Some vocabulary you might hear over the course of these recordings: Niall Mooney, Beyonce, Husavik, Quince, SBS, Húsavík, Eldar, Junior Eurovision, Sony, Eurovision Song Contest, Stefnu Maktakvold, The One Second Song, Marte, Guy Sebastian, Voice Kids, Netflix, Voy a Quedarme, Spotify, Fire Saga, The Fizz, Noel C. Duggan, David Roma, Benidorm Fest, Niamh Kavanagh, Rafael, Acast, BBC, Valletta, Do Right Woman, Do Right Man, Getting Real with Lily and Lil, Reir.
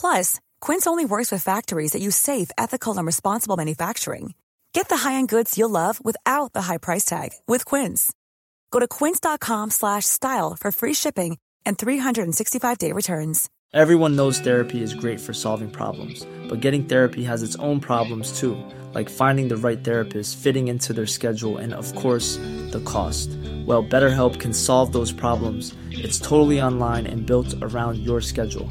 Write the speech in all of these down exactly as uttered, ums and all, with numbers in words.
Plus, Quince only works with factories that use safe, ethical, and responsible manufacturing. Get the high-end goods you'll love without the high price tag with Quince. Go to quince.com slash style for free shipping and three sixty-five day returns. Everyone knows therapy is great for solving problems, but getting therapy has its own problems too, like finding the right therapist, fitting into their schedule, and of course, the cost. Well, BetterHelp can solve those problems. It's totally online and built around your schedule.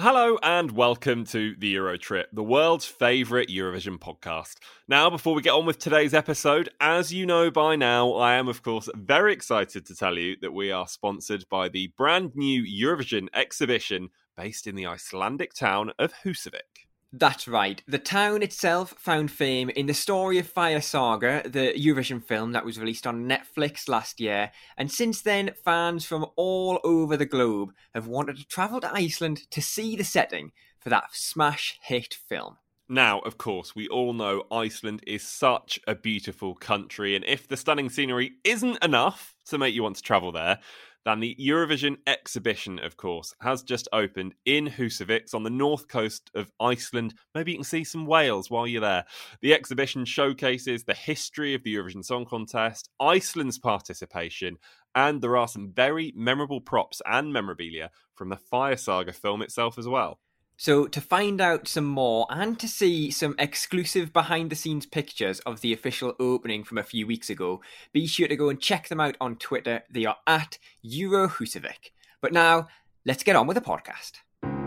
Hello and welcome to the EuroTrip, the world's favourite Eurovision podcast. Now, before we get on with today's episode, as you know by now, I am, of course, very excited to tell you that we are sponsored by the brand new Eurovision exhibition based in the Icelandic town of Husavik. That's right. The town itself found fame in the story of Fire Saga, the Eurovision film that was released on Netflix last year. And since then, fans from all over the globe have wanted to travel to Iceland to see the setting for that smash hit film. Now, of course, we all know Iceland is such a beautiful country. And if the stunning scenery isn't enough to make you want to travel there, and the Eurovision exhibition, of course, has just opened in Húsavík on the north coast of Iceland. Maybe you can see some whales while you're there. The exhibition showcases the history of the Eurovision Song Contest, Iceland's participation, and there are some very memorable props and memorabilia from the Fire Saga film itself as well. So to find out some more and to see some exclusive behind-the-scenes pictures of the official opening from a few weeks ago, be sure to go and check them out on Twitter. They are at EuroHusavik. But now, let's get on with the podcast.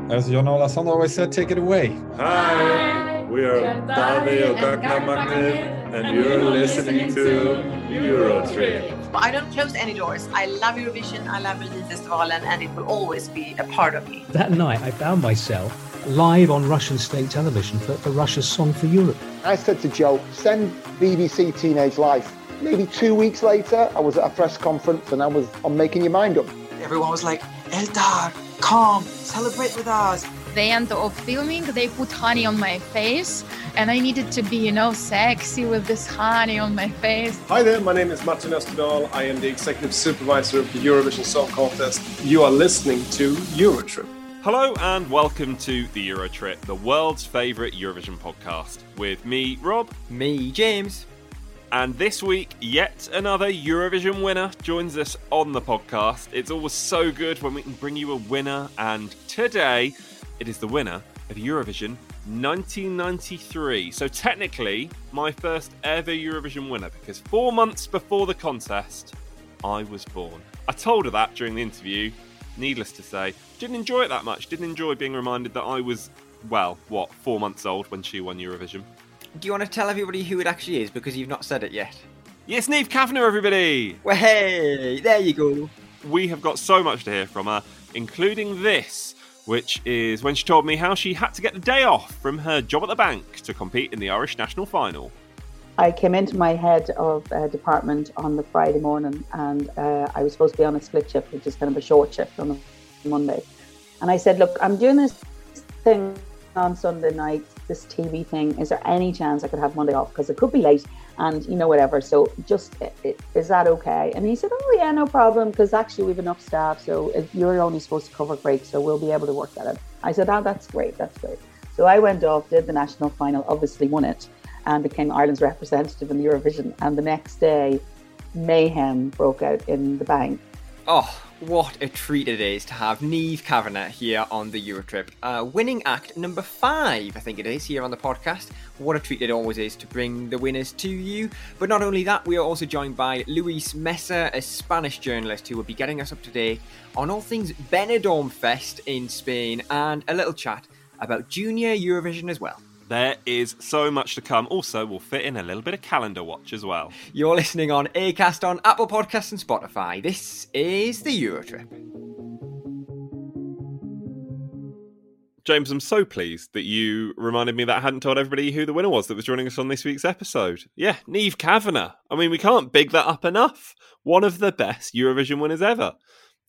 As Jón Ólafsson always said, take it away. Hi, we are Davi Okaknamakniv, and you're listening to EuroTrip. But I don't close any doors. I love Eurovision, I love Elidice Festival, and it will always be a part of me. That night, I found myself live on Russian state television for, for Russia's Song for Europe. I said to Joe, send B B C Teenage Life. Maybe two weeks later, I was at a press conference and I was on Making Your Mind Up. Everyone was like, Eldar, come, celebrate with us. The end of filming, they put honey on my face and I needed to be, you know, sexy with this honey on my face. Hi there, my name is Martin Österdahl. I am the Executive Supervisor of the Eurovision Song Contest. You are listening to Eurotrip. Hello and welcome to the Eurotrip, the world's favourite Eurovision podcast. With me, Rob. Me, James. And this week, yet another Eurovision winner joins us on the podcast. It's always so good when we can bring you a winner, and today it is the winner of Eurovision nineteen ninety-three. So technically, my first ever Eurovision winner, because four months before the contest, I was born. I told her that during the interview. Needless to say, didn't enjoy it that much. Didn't enjoy being reminded that I was, well, what, four months old when she won Eurovision. Do you want to tell everybody who it actually is, because you've not said it yet? Yes, Niamh Kavanagh, everybody! Well, hey, there you go. We have got so much to hear from her, including this, which is when she told me how she had to get the day off from her job at the bank to compete in the Irish national final. I came into my head of a department on the Friday morning, and uh, I was supposed to be on a split shift, which is kind of a short shift on a Monday. And I said, look, I'm doing this thing on Sunday night, this T V thing. Is there any chance I could have Monday off? Because it could be late and, you know, whatever. So just, it, it, is that okay? And he said, oh, yeah, no problem, because actually we've enough staff. So if you're only supposed to cover breaks, so we'll be able to work that out. I said, oh, that's great. That's great. So I went off, did the national final, obviously won it, and became Ireland's representative in the Eurovision. And the next day, mayhem broke out in the bank. Oh, What a treat it is to have Niamh Kavanagh here on the Eurotrip, uh, winning act number five, I think it is, here on the podcast. What a treat it always is to bring the winners to you. But not only that, we are also joined by Luis Mesa, a Spanish journalist who will be getting us up to date on all things Benidorm Fest in Spain and a little chat about Junior Eurovision as well. There is so much to come. Also, we'll fit in a little bit of calendar watch as well. You're listening on Acast, on Apple Podcasts and Spotify. This is the Eurotrip. James, I'm so pleased that you reminded me that I hadn't told everybody who the winner was that was joining us on this week's episode. Yeah, Niamh Kavanagh. I mean, we can't big that up enough. One of the best Eurovision winners ever.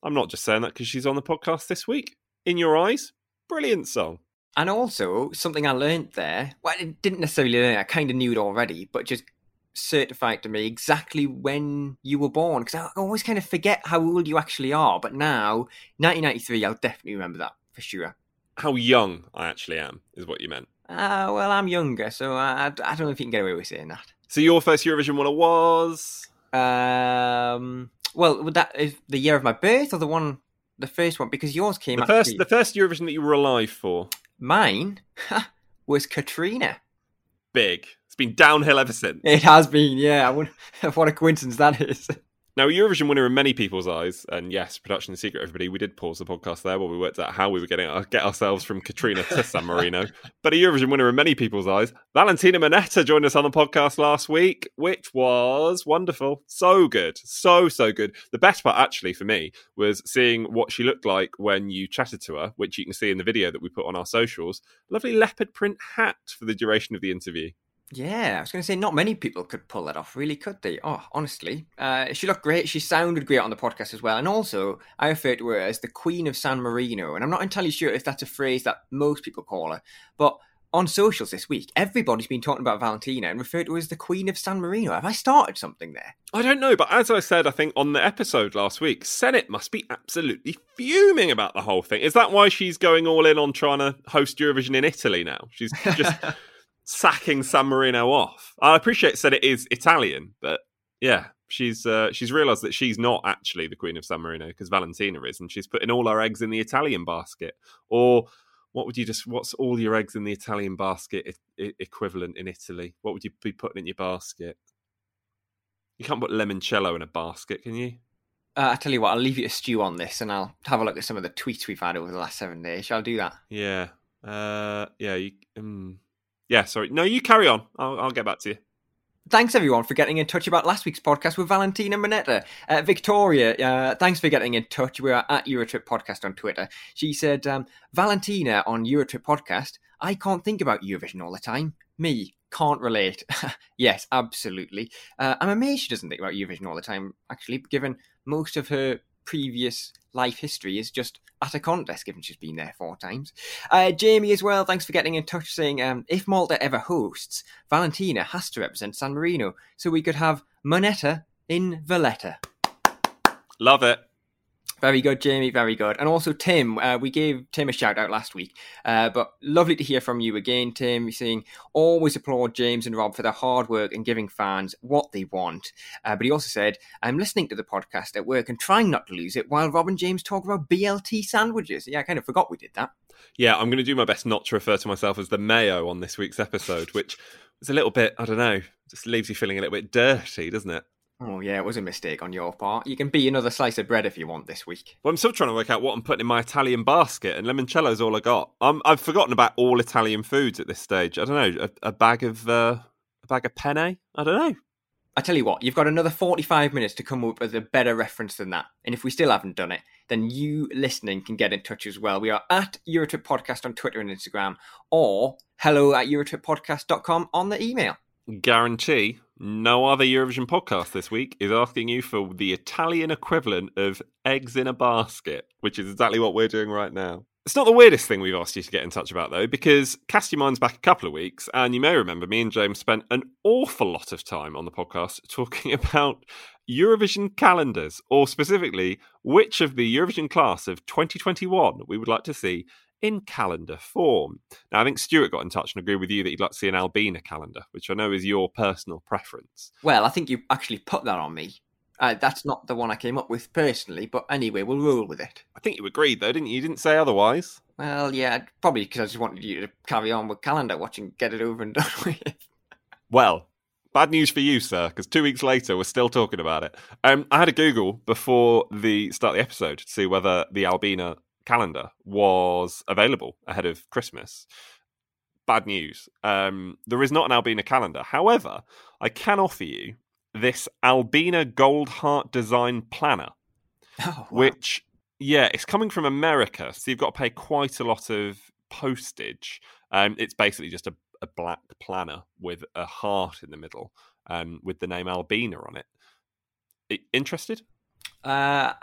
I'm not just saying that because she's on the podcast this week. In Your Eyes, brilliant song. And also, something I learnt there, well, I didn't necessarily learn it, I kind of knew it already, but just certified to me exactly when you were born, because I always kind of forget how old you actually are, but now, nineteen ninety-three, I'll definitely remember that, for sure. How young I actually am, is what you meant. Ah, uh, well, I'm younger, so I, I don't know if you can get away with saying that. So your first Eurovision winner was? Um, well, would that is the year of my birth, or the one, the first one, because yours came the first, actually... The first Eurovision that you were alive for? Mine ha, was Katrina. Big. It's been downhill ever since. It has been, yeah. I wonder, what a coincidence that is. Now, a Eurovision winner in many people's eyes, and yes, Production Secret, everybody, we did pause the podcast there while we worked out how we were getting our, get ourselves from Katrina to San Marino. But a Eurovision winner in many people's eyes, Valentina Mineta joined us on the podcast last week, which was wonderful. So good. So, so good. The best part, actually, for me, was seeing what she looked like when you chatted to her, which you can see in the video that we put on our socials. Lovely leopard print hat for the duration of the interview. Yeah, I was going to say, not many people could pull that off, really, could they? Oh, honestly. Uh, she looked great. She sounded great on the podcast as well. And also, I refer to her as the Queen of San Marino. And I'm not entirely sure if that's a phrase that most people call her. But on socials this week, everybody's been talking about Valentina and referred to her as the Queen of San Marino. Have I started something there? I don't know. But as I said, I think on the episode last week, Senate must be absolutely fuming about the whole thing. Is that why she's going all in on trying to host Eurovision in Italy now? She's just... sacking San Marino off. I appreciate it said it is Italian, but yeah, she's uh, she's realised that she's not actually the Queen of San Marino because Valentina is, and she's putting all her eggs in the Italian basket. Or what would you just? What's all your eggs in the Italian basket I- I- equivalent in Italy? What would you be putting in your basket? You can't put limoncello in a basket, can you? Uh, I tell you what, I'll leave you to stew on this, and I'll have a look at some of the tweets we've had over the last seven days. Shall I do that? Yeah, uh, yeah. You, um... Yeah, sorry. No, you carry on. I'll, I'll get back to you. Thanks, everyone, for getting in touch about last week's podcast with Valentina Mineta. Uh, Victoria, uh, thanks for getting in touch. We are at Eurotrip Podcast on Twitter. She said, um, Valentina on Eurotrip Podcast, I can't think about Eurovision all the time. Me, can't relate. Yes, absolutely. Uh, I'm amazed she doesn't think about Eurovision all the time, actually, given most of her previous life history is just at a contest, given she's been there four times. Uh, Jamie as well, thanks for getting in touch, saying um, if Malta ever hosts, Valentina has to represent San Marino, so we could have Mineta in Valletta. Love it. Very good, Jamie, very good. And also Tim, uh, we gave Tim a shout out last week, uh, but lovely to hear from you again, Tim. You're saying, always applaud James and Rob for their hard work and giving fans what they want. Uh, but he also said, I'm listening to the podcast at work and trying not to lose it while Rob and James talk about B L T sandwiches. Yeah, I kind of forgot we did that. Yeah, I'm going to do my best not to refer to myself as the mayo on this week's episode, which is a little bit, I don't know, just leaves you feeling a little bit dirty, doesn't it? Oh, yeah, it was a mistake on your part. You can be another slice of bread if you want this week. Well, I'm still trying to work out what I'm putting in my Italian basket, and limoncello's all I got. I'm, I've forgotten about all Italian foods at this stage. I don't know, a, a bag of uh, a bag of penne? I don't know. I tell you what, you've got another forty-five minutes to come up with a better reference than that. And if we still haven't done it, then you listening can get in touch as well. We are at Eurotrip Podcast on Twitter and Instagram, or hello at eurotrip podcast dot com on the email. Guarantee no other Eurovision podcast this week is asking you for the Italian equivalent of eggs in a basket, which is exactly what we're doing right now. It's not the weirdest thing we've asked you to get in touch about, though, because cast your minds back a couple of weeks, and you may remember me and James spent an awful lot of time on the podcast talking about Eurovision calendars, or specifically, which of the Eurovision class of twenty twenty-one we would like to see in calendar form. Now, I think Stuart got in touch and agreed with you that you'd like to see an Albina calendar, which I know is your personal preference. Well, I think you actually put that on me Uh, that's not the one I came up with personally, but anyway, we'll roll with it. I think you agreed, though, didn't you? You didn't say otherwise. Well, yeah, probably because I just wanted you to carry on with calendar watching, get it over and done with. Well, bad news for you, sir, because two weeks later, we're still talking about it. Um, I had a Google before the start of the episode to see whether the Albina calendar was available ahead of Christmas. Bad news. Um, there is not an Albina calendar. However, I can offer you this Albina Gold Heart Design Planner, oh, wow. which, yeah, it's coming from America, so you've got to pay quite a lot of postage. Um, it's basically just a, a black planner with a heart in the middle, um, with the name Albina on it. It interested? Uh, I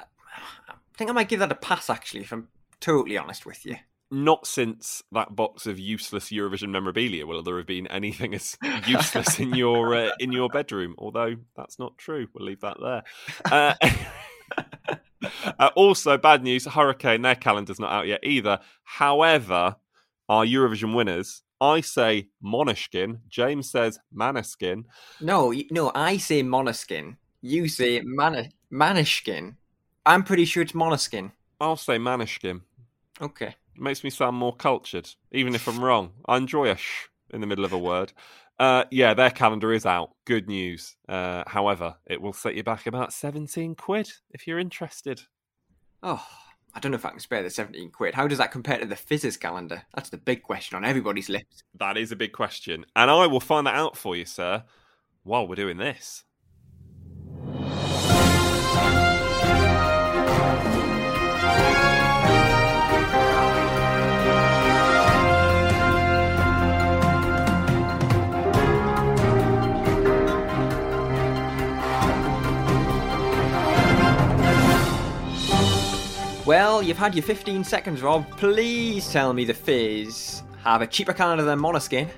think I might give that a pass, actually, if I'm totally honest with you. Not since that box of useless Eurovision memorabilia will there have been anything as useless in your uh, in your bedroom. Although that's not true. We'll leave that there. Uh, uh, also, bad news, Hurricane, their calendar's not out yet either. However, our Eurovision winners, I say Måneskin, James says Måneskin. No, no, I say Måneskin. You say Man- Måneskin. I'm pretty sure it's Måneskin. I'll say Måneskin. Okay. Makes me sound more cultured, even if I'm wrong. I enjoy a shh in the middle of a word. Uh, yeah, their calendar is out. Good news. Uh, however, it will set you back about seventeen quid if you're interested. Oh, I don't know if I can spare the seventeen quid. How does that compare to the Fizz's calendar? That's the big question on everybody's lips. That is a big question. And I will find that out for you, sir, while we're doing this. Well, you've had your fifteen seconds, Rob. Please tell me the Fizz have a cheaper calendar than Måneskin.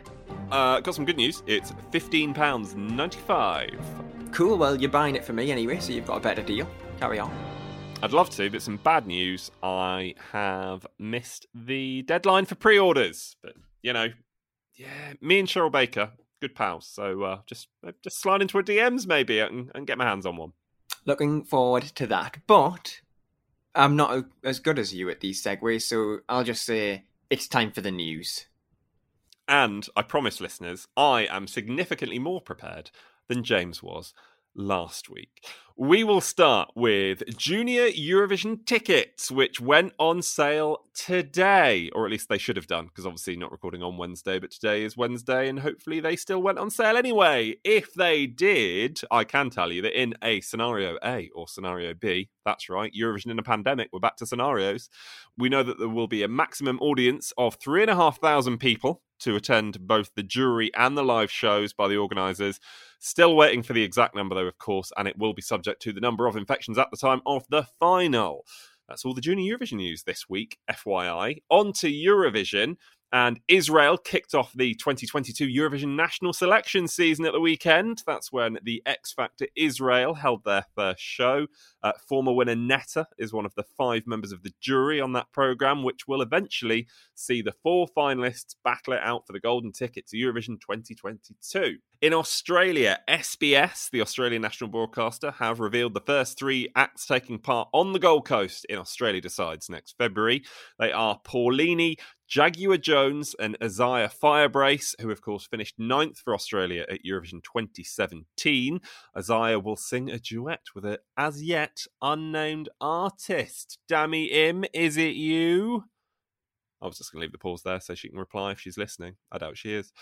Uh, got some good news. It's fifteen pounds ninety-five. Cool, well, you're buying it for me anyway, so you've got a better deal. Carry on. I'd love to, but some bad news. I have missed the deadline for pre-orders. But, you know, yeah, me and Cheryl Baker, good pals. So uh, just just slide into her D Ms maybe and, and get my hands on one. Looking forward to that. But I'm not as good as you at these segues, so I'll just say it's time for the news. And I promise listeners, I am significantly more prepared than James was last week. We will start with Junior Eurovision tickets, which went on sale today, or at least they should have done, because obviously not recording on Wednesday, but today is Wednesday, and hopefully they still went on sale anyway. If they did, I can tell you that in a scenario A or scenario B, that's right, Eurovision in a pandemic, we're back to scenarios, we know that there will be a maximum audience of three and a half thousand people to attend both the jury and the live shows by the organisers. Still waiting for the exact number, though, of course, and it will be subject to the number of infections at the time of the final. That's all the Junior Eurovision news this week, F Y I. On to Eurovision, and Israel kicked off the twenty twenty-two Eurovision national selection season at the weekend. That's when the X Factor Israel held their first show. Uh, former winner Netta is one of the five members of the jury on that programme, which will eventually see the four finalists battle it out for the golden ticket to Eurovision twenty twenty-two. In Australia, S B S, the Australian national broadcaster, have revealed the first three acts taking part on the Gold Coast in Australia Decides next February. They are Paulini, Jaguar Jones and Isaiah Firebrace, who of course finished ninth for Australia at Eurovision twenty seventeen. Isaiah will sing a duet with an as yet unnamed artist. Dammy Im, is it you? I was just going to leave the pause there so she can reply if she's listening. I doubt she is.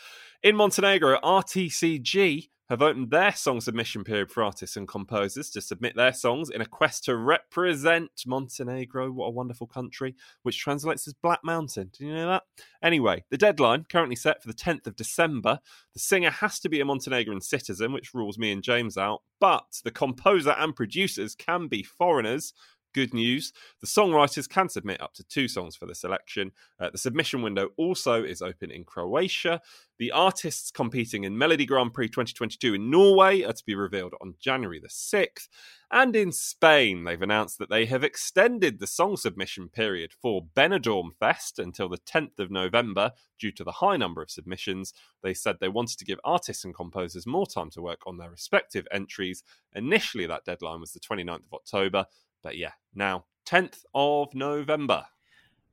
In Montenegro, R T C G have opened their song submission period for artists and composers to submit their songs in a quest to represent Montenegro. What a wonderful country, which translates as Black Mountain. Did you know that? Anyway, the deadline, currently set for the tenth of December. The singer has to be a Montenegrin citizen, which rules me and James out. But the composer and producers can be foreigners Good news, the songwriters can submit up to two songs for the selection. Uh, the submission window also is open in Croatia. The artists competing in Melody Grand Prix twenty twenty-two in Norway are to be revealed on January the sixth. And in Spain, they've announced that they have extended the song submission period for Benidorm Fest until the tenth of November due to the high number of submissions. They said they wanted to give artists and composers more time to work on their respective entries. Initially, that deadline was the twenty-ninth of October. But yeah, now tenth of November.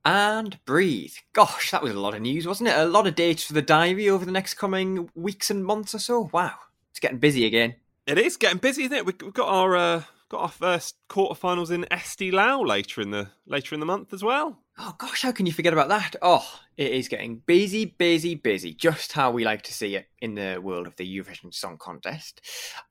And breathe. Gosh, that was a lot of news, wasn't it? A lot of dates for the diary over the next coming weeks and months or so. Wow, it's getting busy again. It is getting busy, isn't it? We've got our uh, got our first quarterfinals in Estilao later in the later in the month as well. Oh gosh, how can you forget about that? Oh, it is getting busy, busy, busy. Just how we like to see it in the world of the Eurovision Song Contest.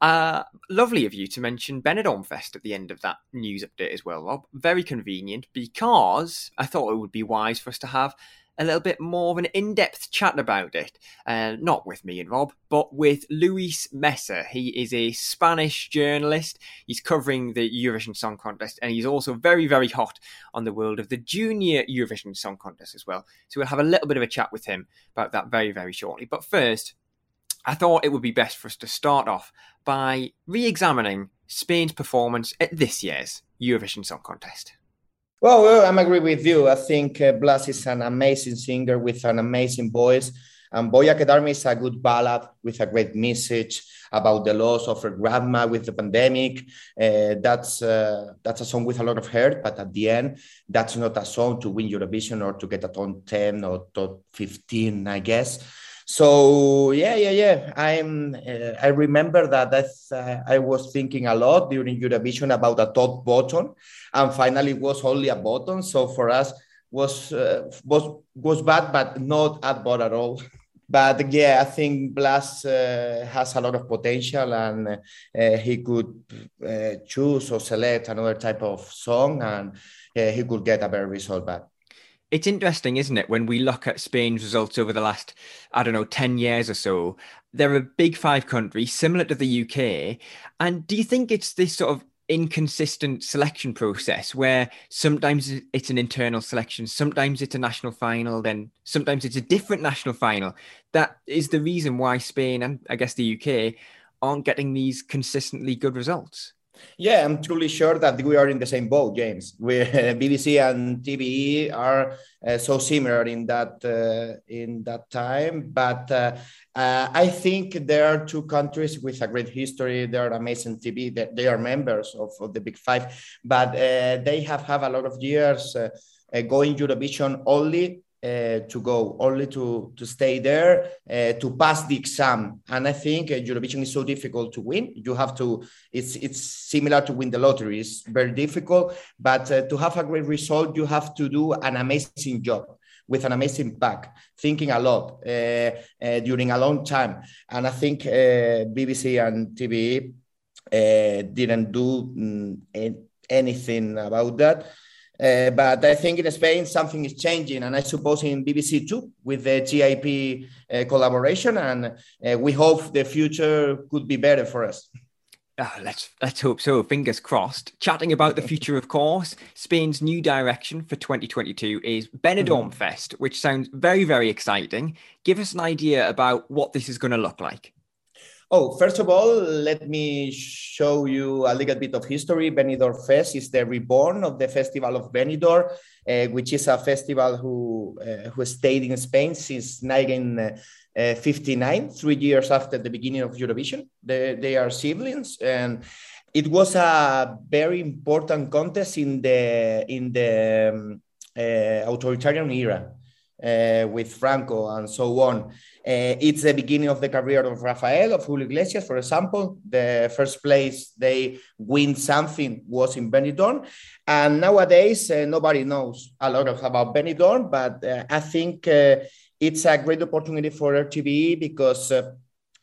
Uh, lovely of you to mention Benidorm Fest at the end of that news update as well, Rob. Very convenient, because I thought it would be wise for us to have a little bit more of an in-depth chat about it. Uh, not with me and Rob, but with Luis Mesa. He is a Spanish journalist. He's covering the Eurovision Song Contest, and he's also very, very hot on the world of the Junior Eurovision Song Contest as well. So we'll have a little bit of a chat with him about that very, very shortly. But first, I thought it would be best for us to start off by re-examining Spain's performance at this year's Eurovision Song Contest. Well, I'm agree with you. I think uh, Blas is an amazing singer with an amazing voice. And Voy a Quedarme is a good ballad with a great message about the loss of her grandma with the pandemic. Uh, that's uh, that's a song with a lot of heart, but at the end, that's not a song to win Eurovision or to get a top ten or top fifteen, I guess. So, yeah, yeah, yeah. I'm, uh, I remember that that's, uh, I was thinking a lot during Eurovision about a top button, and finally it was only a button. So for us was uh, was was bad, but not at bad at all. But yeah, I think Blas uh, has a lot of potential, and uh, he could uh, choose or select another type of song, and uh, he could get a better result back. It's interesting, isn't it, when we look at Spain's results over the last, I don't know, ten years or so. They're a big five country, similar to the U K. And do you think it's this sort of inconsistent selection process where sometimes it's an internal selection, sometimes it's a national final, then sometimes it's a different national final? That is the reason why Spain and I guess the U K aren't getting these consistently good results. Yeah, I'm truly sure that we are in the same boat, James. We, uh, B B C and R T V E are uh, so similar in that uh, in that time. But uh, uh, I think there are two countries with a great history. They are amazing T V. They, they are members of, of the Big Five. But uh, they have had a lot of years uh, uh, going Eurovision only Uh, to go, only to, to stay there, uh, to pass the exam. And I think uh, Eurovision is so difficult to win. You have to, it's it's similar to win the lottery. It's very difficult, but uh, to have a great result, you have to do an amazing job with an amazing pack, thinking a lot uh, uh, during a long time. And I think uh, B B C and T V E uh, didn't do mm, anything about that. Uh, but I think in Spain, something is changing. And I suppose in B B C too, with the G I P uh, collaboration. And uh, we hope the future could be better for us. Oh, let's let's hope so. Fingers crossed. Chatting about the future, of course, Spain's new direction for twenty twenty-two is Benidorm mm-hmm. Fest, which sounds very, very exciting. Give us an idea about what this is going to look like. Oh, first of all, let me show you a little bit of history. Benidorm Fest is the reborn of the Festival of Benidorm, uh, which is a festival who uh, who stayed in Spain since nineteen fifty-nine, three years after the beginning of Eurovision. They, they are siblings, and it was a very important contest in the in the um, uh, authoritarian era. Uh, with Franco and so on. Uh, it's the beginning of the career of Rafael, of Julio Iglesias, for example. The first place they win something was in Benidorm. And nowadays, uh, nobody knows a lot of, about Benidorm, but uh, I think uh, it's a great opportunity for R T V E because uh,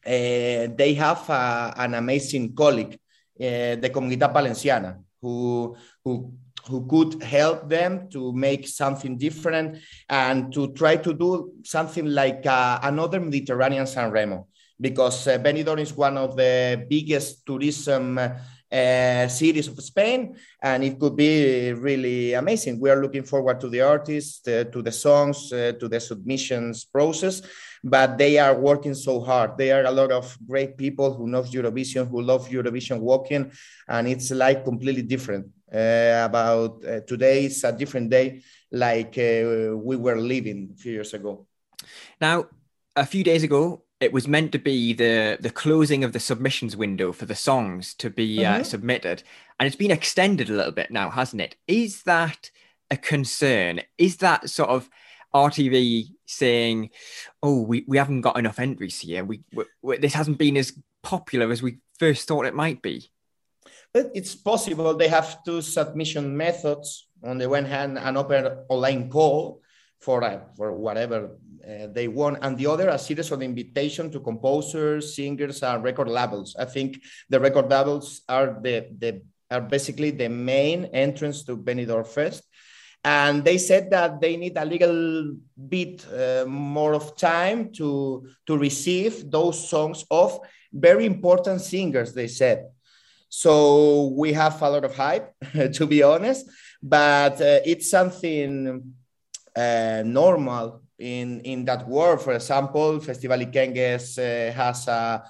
uh, they have uh, an amazing colleague, uh, the Comunidad Valenciana, who who who could help them to make something different and to try to do something like uh, another Mediterranean San Remo, because uh, Benidorm is one of the biggest tourism uh, uh, cities of Spain, and it could be really amazing. We are looking forward to the artists, uh, to the songs, uh, to the submissions process, but they are working so hard. There are a lot of great people who know Eurovision, who love Eurovision walking, and it's like completely different. Uh, about uh, today, it's a different day like uh, we were living a few years ago. Now, a few days ago, it was meant to be the, the closing of the submissions window for the songs to be mm-hmm. uh, submitted. And it's been extended a little bit now, hasn't it? Is that a concern? Is that sort of R T V saying, oh, we, we haven't got enough entries here. We, we, we this hasn't been as popular as we first thought it might be. But it's possible. They have two submission methods. On the one hand, an open online call for, uh, for whatever uh, they want, and the other, a series of invitation to composers, singers, and record labels. I think the record labels are the, the are basically the main entrance to Benidorm Fest. And they said that they need a little bit uh, more of time to, to receive those songs of very important singers, they said. So we have a lot of hype, to be honest, but uh, it's something uh, normal in, in that world. For example, Festival Ikenges uh, has a,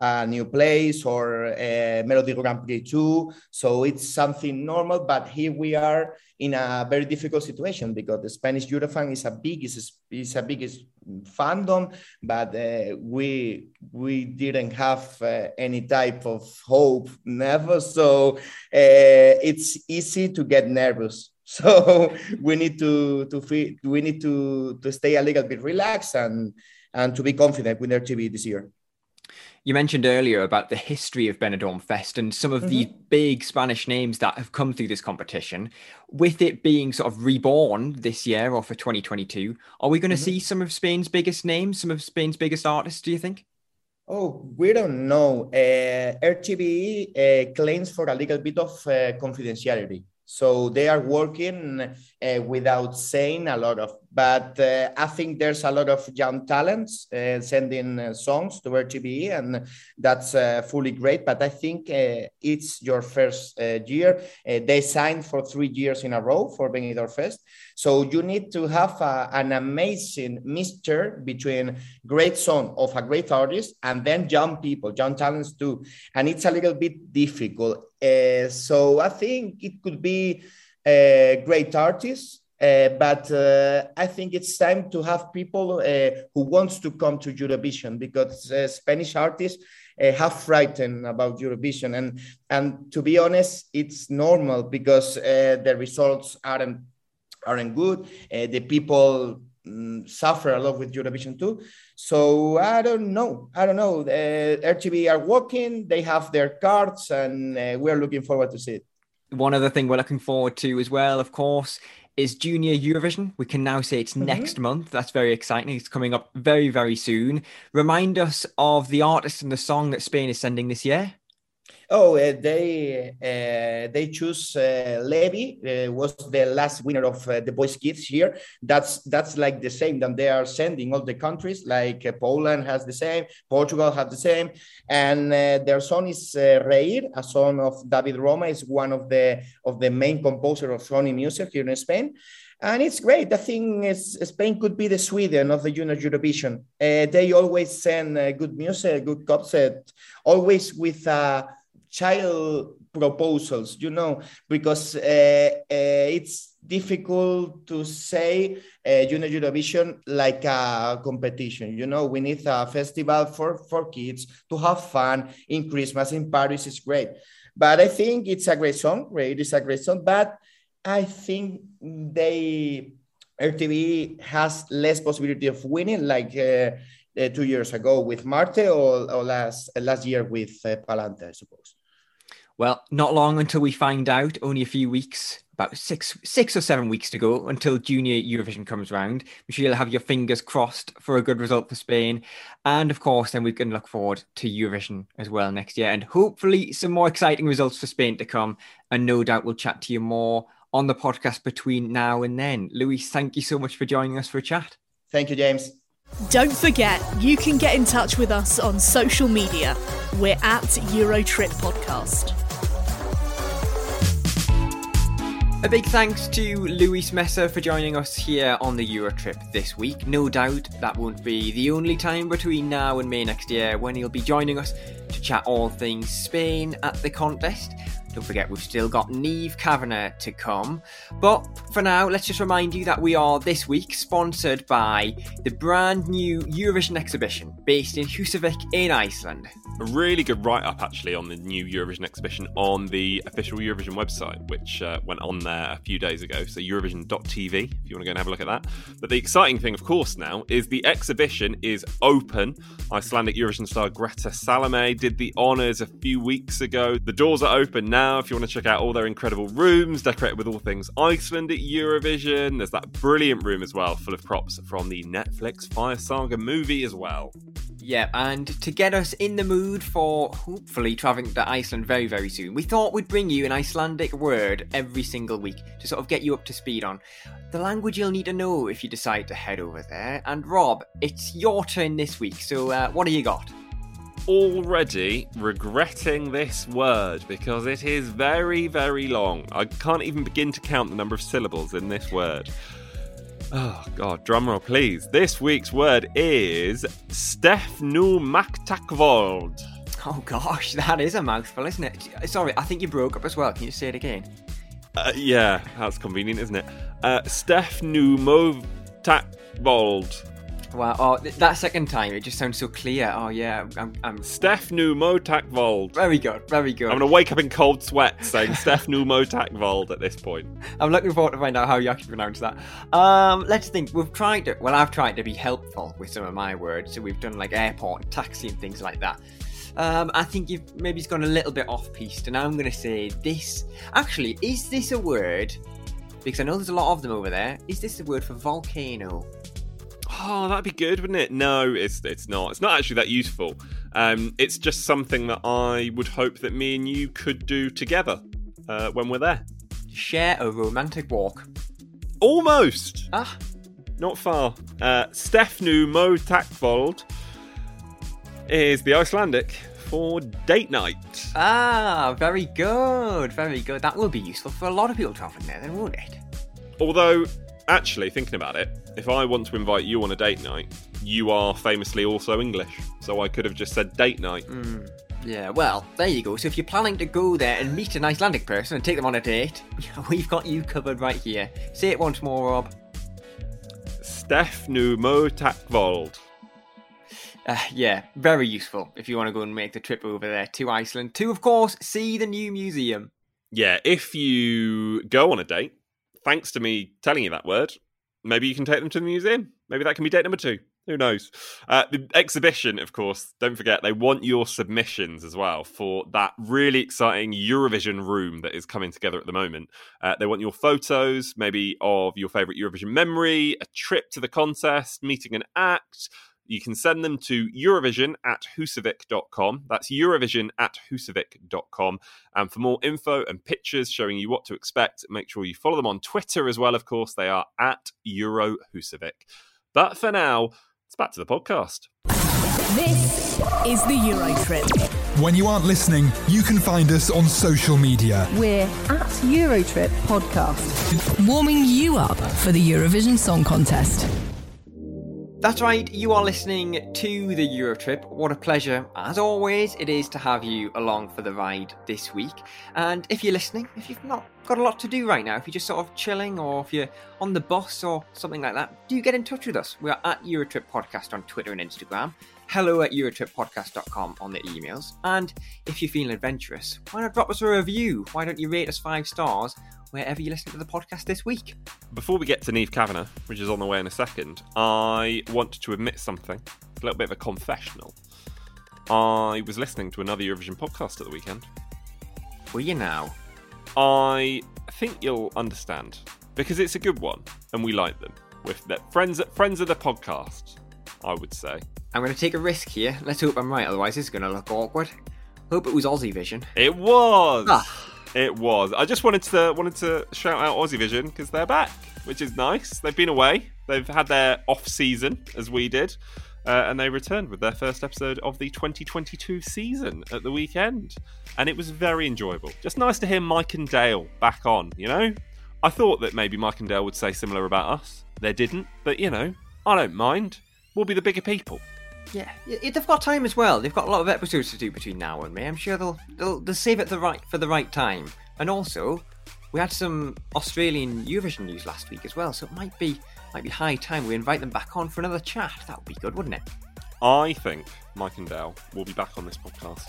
a new place, or uh, Melody Grand Prix two. So it's something normal, but here we are in a very difficult situation because the Spanish Eurofan is a big, is a, is a biggest fandom, but uh, we we didn't have uh, any type of hope, never. So uh, it's easy to get nervous. So we need to to feel, we need to to stay a little bit relaxed and and to be confident with R T V this year. You mentioned earlier about the history of Benidorm Fest and some of mm-hmm. the big Spanish names that have come through this competition. With it being sort of reborn this year or for twenty twenty-two, are we going to mm-hmm. see some of Spain's biggest names, some of Spain's biggest artists, do you think? Oh, we don't know. Uh, R T V E uh, claims for a little bit of uh, confidentiality. So they are working uh, without saying a lot of, but uh, I think there's a lot of young talents uh, sending uh, songs to R T V E, and that's uh, fully great. But I think uh, it's your first uh, year. Uh, they signed for three years in a row for Benidorm Fest. So you need to have a, an amazing mixture between great song of a great artist and then young people, young talents too. And it's a little bit difficult. Uh, so I think it could be uh, great artists, uh, but uh, I think it's time to have people uh, who wants to come to Eurovision, because uh, Spanish artists uh, have frightened about Eurovision. And, and to be honest, it's normal because uh, the results aren't, aren't good. Uh, the people um, suffer a lot with Eurovision too. So I don't know. I don't know. Uh, R T V E are working. They have their cards, and uh, we're looking forward to see it. One other thing we're looking forward to as well, of course, is Junior Eurovision. We can now say it's mm-hmm. next month. That's very exciting. It's coming up very, very soon. Remind us of the artist and the song that Spain is sending this year. Oh, uh, they uh, they choose uh, Levi, uh, was the last winner of uh, the Voice Kids here. That's that's like the same that they are sending all the countries, like uh, Poland has the same, Portugal has the same. And uh, their song is uh, Reir, a song of David Roma, is one of the of the main composer of Sony music here in Spain. And it's great. I think it's, Spain could be the Sweden of the Junior Eurovision. Uh, they always send uh, good music, good concept, always with a... Uh, child proposals, you know, because uh, uh, it's difficult to say uh, Junior Eurovision like a competition. You know, we need a festival for, for kids to have fun in Christmas in Paris. It's great. But I think it's a great song. Right? It's a great song. But I think they, R T V E has less possibility of winning like uh, uh, two years ago with Marte, or, or last, uh, last year with uh, Palante, I suppose. Well, not long until we find out, only a few weeks, about six six or seven weeks to go until Junior Eurovision comes round. I'm sure you'll have your fingers crossed for a good result for Spain. And of course, then we can look forward to Eurovision as well next year, and hopefully some more exciting results for Spain to come. And no doubt we'll chat to you more on the podcast between now and then. Luis, thank you so much for joining us for a chat. Thank you, James. Don't forget, you can get in touch with us on social media. We're at EuroTrip Podcast. A big thanks to Luis Mesa for joining us here on the Eurotrip this week. No doubt that won't be the only time between now and May next year when he'll be joining us to chat all things Spain at the contest. Don't forget we've still got Niamh Kavanagh to come. But for now, let's just remind you that we are this week sponsored by the brand new Eurovision exhibition based in Husavik in Iceland. A really good write-up actually on the new Eurovision exhibition on the official Eurovision website, which uh, went on there a few days ago, so Eurovision dot T V if you want to go and have a look at that. But the exciting thing of course now is the exhibition is open. Icelandic Eurovision star Greta Salome did the honours a few weeks ago. The doors are open now. Now, if you want to check out all their incredible rooms decorated with all things Iceland at Eurovision, there's that brilliant room as well, full of props from the Netflix Fire Saga movie as well. Yeah, and to get us in the mood for hopefully travelling to Iceland very, very soon, we thought we'd bring you an Icelandic word every single week to sort of get you up to speed on the language you'll need to know if you decide to head over there. And Rob, it's your turn this week, so uh, what have you got? Already regretting this word because it is very, very long. I can't even begin to count the number of syllables in this word. Oh, God, drumroll, please. This week's word is Stefnu Maktakvold. Oh, gosh, that is a mouthful, isn't it? Sorry, I think you broke up as well. Can you say it again? Uh, yeah, that's convenient, isn't it? Uh, Stefnu Maktakvold. Wow, oh, that second time, it just sounds so clear. Oh, yeah. I'm, I'm... Stefnu Maktakvold. Very good, very good. I'm going to wake up in cold sweat saying Stefnu Maktakvold at this point. I'm looking forward to find out how you actually pronounce that. Um, let's think. We've tried to, well, I've tried to be helpful with some of my words. So we've done like airport and taxi and things like that. Um, I think you've maybe it's gone a little bit off-piste. And I'm going to say this. Actually, is this a word? Because I know there's a lot of them over there. Is this a word for volcano? Oh, that'd be good, wouldn't it? No, it's it's not. It's not actually that useful. Um, it's just something that I would hope that me and you could do together uh, when we're there. Share a romantic walk. Almost. Ah. Not far. Uh, Stefnu Maktakvold is the Icelandic for date night. Ah, very good. Very good. That will be useful for a lot of people travelling there then, won't it? Although, actually, thinking about it, if I want to invite you on a date night, you are famously also English, so I could have just said date night. Mm, yeah, well, there you go. So if you're planning to go there and meet an Icelandic person and take them on a date, we've got you covered right here. Say it once more, Rob. Stefnu Maktakvold. Uh, yeah, very useful if you want to go and make the trip over there to Iceland to, of course, see the new museum. Yeah, if you go on a date, thanks to me telling you that word, maybe you can take them to the museum. Maybe that can be date number two. Who knows? Uh, the exhibition, of course, don't forget, they want your submissions as well for that really exciting Eurovision room that is coming together at the moment. Uh, they want your photos, maybe of your favourite Eurovision memory, a trip to the contest, meeting an act. You can send them to Eurovision at Husavik dot com. That's Eurovision at Husavik dot com. And for more info and pictures showing you what to expect, make sure you follow them on Twitter as well, of course. They are at EuroHusavik. But for now, it's back to the podcast. This is the Eurotrip. When you aren't listening, you can find us on social media. We're at Eurotrip Podcast. Warming you up for the Eurovision Song Contest. That's right, you are listening to the Eurotrip. What a pleasure, as always, it is to have you along for the ride this week. And if you're listening, if you've not got a lot to do right now, if you're just sort of chilling or if you're on the bus or something like that, do get in touch with us. We are at Eurotrip Podcast on Twitter and Instagram. Hello at Eurotrip Podcast dot com on the emails. And if you feel adventurous, why not drop us a review? Why don't you rate us five stars wherever you listen to the podcast this week? Before we get to Niamh Kavanagh, which is on the way in a second, I want to admit something. It's a little bit of a confessional. I was listening to another Eurovision podcast at the weekend. Were you now? I think you'll understand, because it's a good one, and we like them. We're friends, friends of the podcast, I would say. I'm going to take a risk here. Let's hope I'm right, otherwise it's going to look awkward. Hope it was Aussie Vision. It was! Ah. It was. I just wanted to wanted to shout out Aussie Vision because they're back, which is nice. They've been away. They've had their off season as we did, uh, and they returned with their first episode of the twenty twenty-two season at the weekend, and it was very enjoyable. Just nice to hear Mike and Dale back on. You know, I thought that maybe Mike and Dale would say similar about us. They didn't, but, you know, I don't mind. We'll be the bigger people. Yeah, they've got time as well. They've got a lot of episodes to do between now and May. I'm sure they'll they'll, they'll save it the right for the right time. And also, we had some Australian Eurovision news last week as well, so it might be might be high time we invite them back on for another chat. That would be good, wouldn't it? I think Mike and Dale will be back on this podcast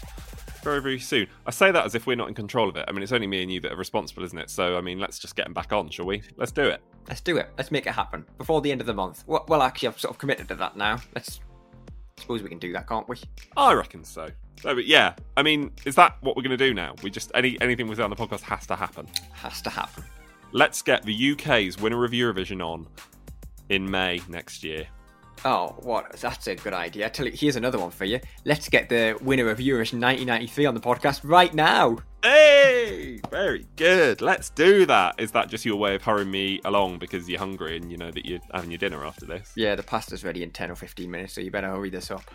very, very soon. I say that as if we're not in control of it. I mean, it's only me and you that are responsible, isn't it? So, I mean, let's just get them back on, shall we? Let's do it. Let's do it. Let's make it happen before the end of the month. Well, well actually, I've sort of committed to that now. Let's... I suppose we can do that, can't we? I reckon so. So, but yeah, I mean, is that what we're going to do now? We just any anything we say on the podcast has to happen. Has to happen. Let's get the U K's winner of Eurovision on in May next year. Oh, what? That's a good idea. I tell you, here's another one for you. Let's get the winner of Eurovision nineteen ninety-three on the podcast right now. Hey, very good. Let's do that. Is that just your way of hurrying me along because you're hungry and you know that you're having your dinner after this? Yeah, the pasta's ready in ten or fifteen minutes, so you better hurry this up.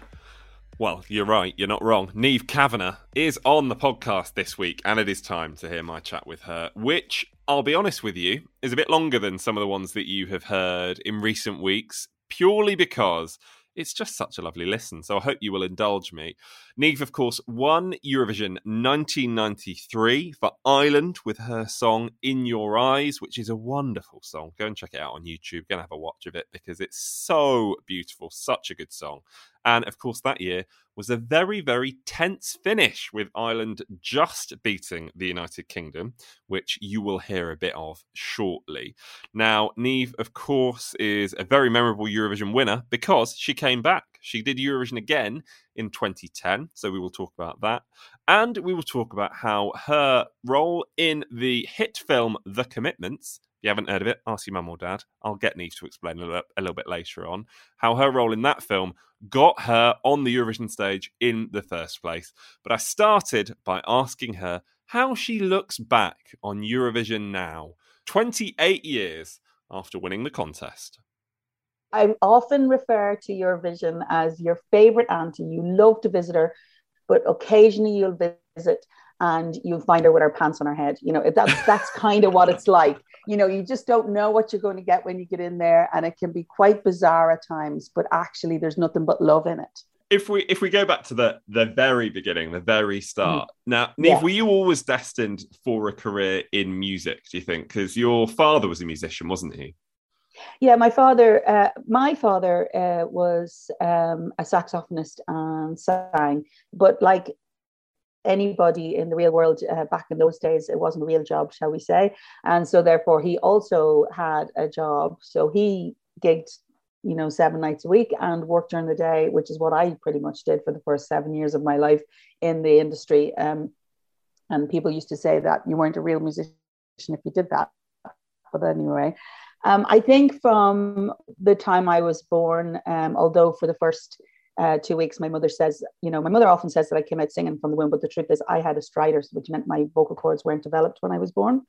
Well, you're right. You're not wrong. Niamh Kavanagh is on the podcast this week, and it is time to hear my chat with her, which, I'll be honest with you, is a bit longer than some of the ones that you have heard in recent weeks, purely because it's just such a lovely listen, so I hope you will indulge me. Niamh, of course, won Eurovision nineteen ninety-three for Ireland with her song In Your Eyes, which is a wonderful song. Go and check it out on YouTube. Go and have a watch of it because it's so beautiful, such a good song. And, of course, that year was a very, very tense finish with Ireland just beating the United Kingdom, which you will hear a bit of shortly. Now, Niamh, of course, is a very memorable Eurovision winner because she came back. She did Eurovision again in twenty ten, so we will talk about that. And we will talk about how her role in the hit film The Commitments... you haven't heard of it, ask your mum or dad. I'll get Niamh to explain a little bit later on how her role in that film got her on the Eurovision stage in the first place. But I started by asking her how she looks back on Eurovision now, twenty-eight years after winning the contest. I often refer to Eurovision as your favourite auntie. You love to visit her, but occasionally you'll visit and you'll find her with her pants on her head. You know, that's, that's kind of what it's like. You know, you just don't know what you're going to get when you get in there. And it can be quite bizarre at times, but actually there's nothing but love in it. If we if we go back to the, the very beginning, the very start. Mm. Now, Niamh, yeah. Were you always destined for a career in music, do you think? Because your father was a musician, wasn't he? Yeah, my father, uh, my father uh, was um, a saxophonist and sang, but like anybody in the real world uh, back in those days, it wasn't a real job, shall we say. And so therefore he also had a job. So he gigged, you know, seven nights a week and worked during the day, which is what I pretty much did for the first seven years of my life in the industry. Um, and people used to say that you weren't a real musician if you did that. But anyway, um, I think from the time I was born, um, although for the first Uh, two weeks, my mother says, you know, my mother often says that I came out singing from the womb, but the truth is I had a stridor, which meant my vocal cords weren't developed when I was born.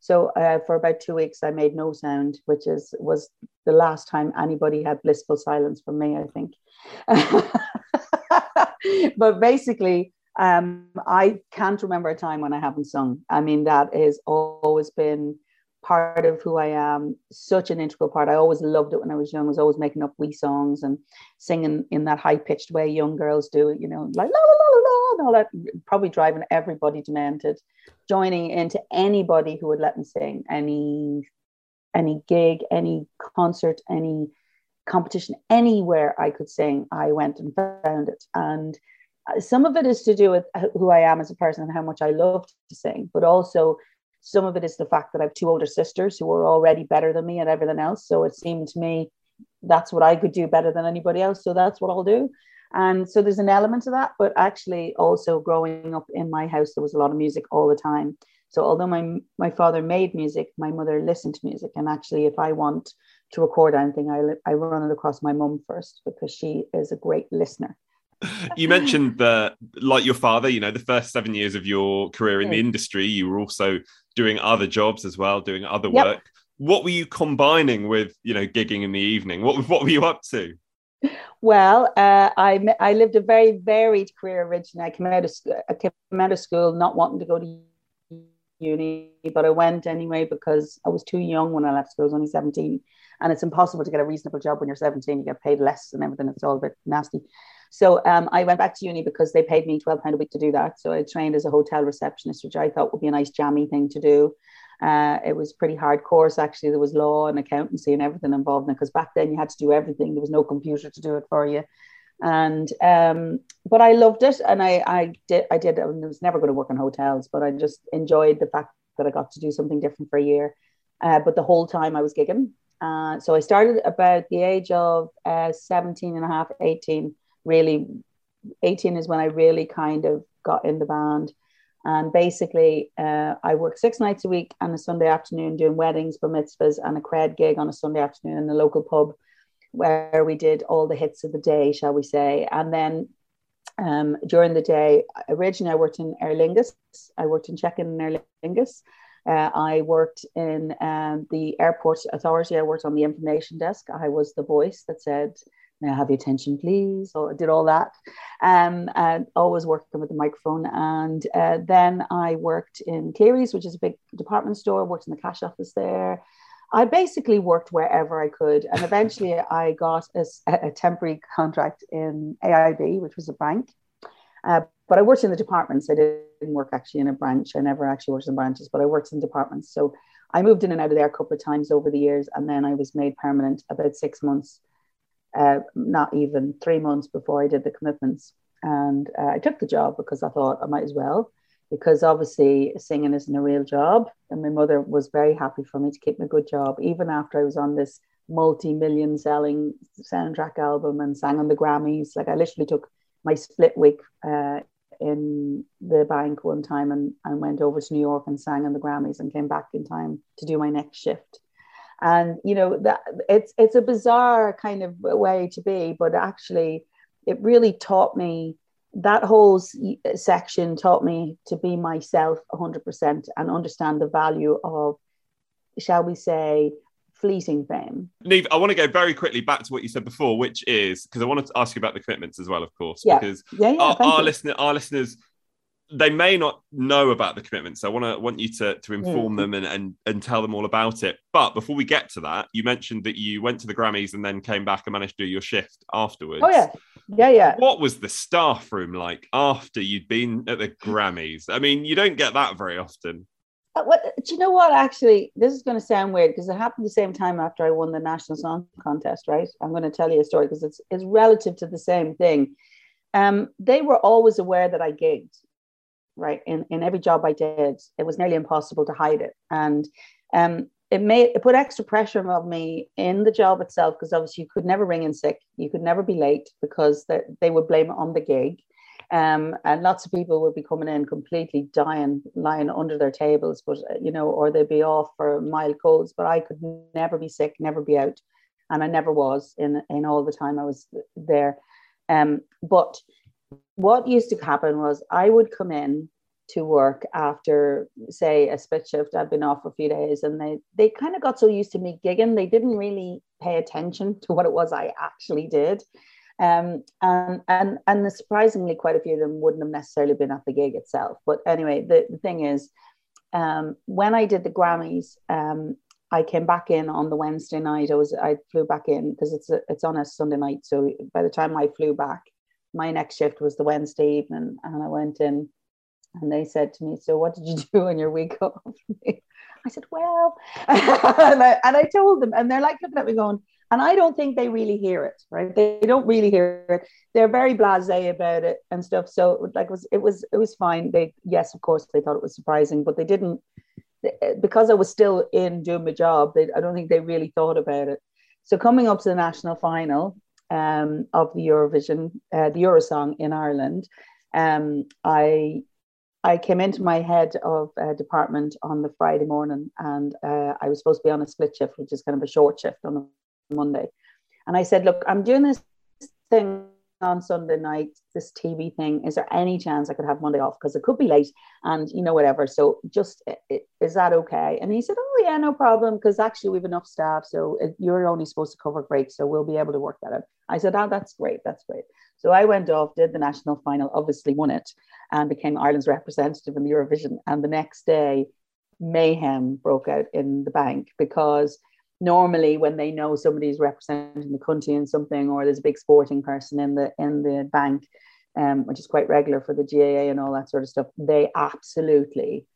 So uh, for about two weeks, I made no sound, which is was the last time anybody had blissful silence from me, I think. But basically, um, I can't remember a time when I haven't sung. I mean, that has always been part of who I am, such an integral part. I always loved it when I was young. I was always making up wee songs and singing in that high-pitched way young girls do, you know, like la la la la la, and all that, probably driving everybody demented, joining into anybody who would let me sing, any any gig, any concert, any competition, anywhere I could sing, I went and found it. And some of it is to do with who I am as a person and how much I love to sing, but also some of it is the fact that I have two older sisters who are already better than me at everything else. So it seemed to me that's what I could do better than anybody else. So that's what I'll do. And so there's an element to that. But actually also growing up in my house, there was a lot of music all the time. So although my my father made music, my mother listened to music. And actually, if I want to record anything, I, I run it across my mum first because she is a great listener. You mentioned that, like your father, you know, the first seven years of your career in the industry, you were also doing other jobs as well, doing other yep. work. What were you combining with, you know, gigging in the evening? What what were you up to? Well, uh, I I lived a very varied career originally. I came out of I came out of school not wanting to go to uni, but I went anyway because I was too young when I left school. I was only seventeen, and it's impossible to get a reasonable job when you're seventeen. You get paid less and everything. It's all a bit nasty. So um, I went back to uni because they paid me twelve pounds a week to do that. So I trained as a hotel receptionist, which I thought would be a nice jammy thing to do. Uh, it was pretty hard course, actually. There was law and accountancy and everything involved in it, because back then you had to do everything. There was no computer to do it for you. And um, but I loved it, and I, I did. I did. I was never going to work in hotels, but I just enjoyed the fact that I got to do something different for a year. Uh, but the whole time I was gigging. Uh, so I started about the age of uh, seventeen and a half, eighteen. Really, eighteen is when I really kind of got in the band. And basically, uh, I worked six nights a week and a Sunday afternoon doing weddings, bar mitzvahs, and a cred gig on a Sunday afternoon in the local pub, where we did all the hits of the day, shall we say. And then um, during the day, originally I worked in Aer Lingus. I worked in check-in in Aer Lingus. Uh, I worked in um, the airport authority. I worked on the information desk. I was the voice that said, "Now have your attention, please." Or I did all that. Um, and always working with the microphone. And uh, then I worked in Cleary's, which is a big department store. Worked in the cash office there. I basically worked wherever I could, and eventually I got a, a temporary contract in A I B, which was a bank. Uh, but I worked in the departments. I didn't work actually in a branch. I never actually worked in branches, but I worked in departments. So I moved in and out of there a couple of times over the years, and then I was made permanent about six months, uh, not even three months before I did the commitments. And uh, I took the job because I thought I might as well, because obviously singing isn't a real job. And my mother was very happy for me to keep my good job, even after I was on this multi-million selling soundtrack album and sang on the Grammys. Like I literally took my split week uh, in the bank one time and, and went over to New York and sang on the Grammys and came back in time to do my next shift. And, you know, that it's it's a bizarre kind of way to be, but actually it really taught me. That whole section taught me to be myself one hundred percent and understand the value of, shall we say, fleeting fame. Niamh, I want to go very quickly back to what you said before, which is, because I wanted to ask you about the commitments as well, of course, yeah. because yeah, yeah, our, our, listener, our listeners, they may not know about the commitments. So I want to want you to, to inform yeah. them and, and, and tell them all about it. But before we get to that, you mentioned that you went to the Grammys and then came back and managed to do your shift afterwards. Oh, yeah. Yeah, yeah. What was the staff room like after you'd been at the Grammys? I mean, you don't get that very often. Uh, well, do you know what? Actually, this is going to sound weird because it happened the same time after I won the National Song Contest, right? I'm going to tell you a story because it's it's relative to the same thing. Um, they were always aware that I gigged, right? In in every job I did, it was nearly impossible to hide it, and um. It made it put extra pressure on me in the job itself, because obviously you could never ring in sick, you could never be late, because that they would blame it on the gig, um, and lots of people would be coming in completely dying, lying under their tables, but you know, or they'd be off for mild colds. But I could never be sick, never be out, and I never was in in all the time I was there. Um, but what used to happen was I would come in to work after, say, a split shift. I've been off for a few days, and they they kind of got so used to me gigging, they didn't really pay attention to what it was I actually did. Um, and and and surprisingly, quite a few of them wouldn't have necessarily been at the gig itself. But anyway, the, the thing is, um, when I did the Grammys, um, I came back in on the Wednesday night. I was I flew back in because it's a, it's on a Sunday night. So by the time I flew back, my next shift was the Wednesday evening, and I went in. And they said to me, "So what did you do on your week off?" I said, "Well," and, I, and I told them, and they're like looking at me going, and I don't think they really hear it, right? They don't really hear it. They're very blasé about it and stuff. So like, it was, it was, it was fine. They, yes, of course, they thought it was surprising, but they didn't, because I was still in doing my job. They, I don't think they really thought about it. So coming up to the national final um, of the Eurovision, uh, the Eurosong in Ireland, um, I. I came into my head of a department on the Friday morning, and uh, I was supposed to be on a split shift, which is kind of a short shift on a Monday. And I said, "Look, I'm doing this thing on Sunday night, this T V thing. Is there any chance I could have Monday off? Because it could be late and, you know, whatever. So just, is that okay?" And he said, "Oh yeah, no problem. Because actually we've enough staff. So you're only supposed to cover breaks. So we'll be able to work that out." I said, "Oh, that's great. That's great." So I went off, did the national final, obviously won it, and became Ireland's representative in the Eurovision. And the next day, mayhem broke out in the bank, because normally when they know somebody's representing the country in something, or there's a big sporting person in the in the bank, um, which is quite regular for the G A A and all that sort of stuff, they absolutely,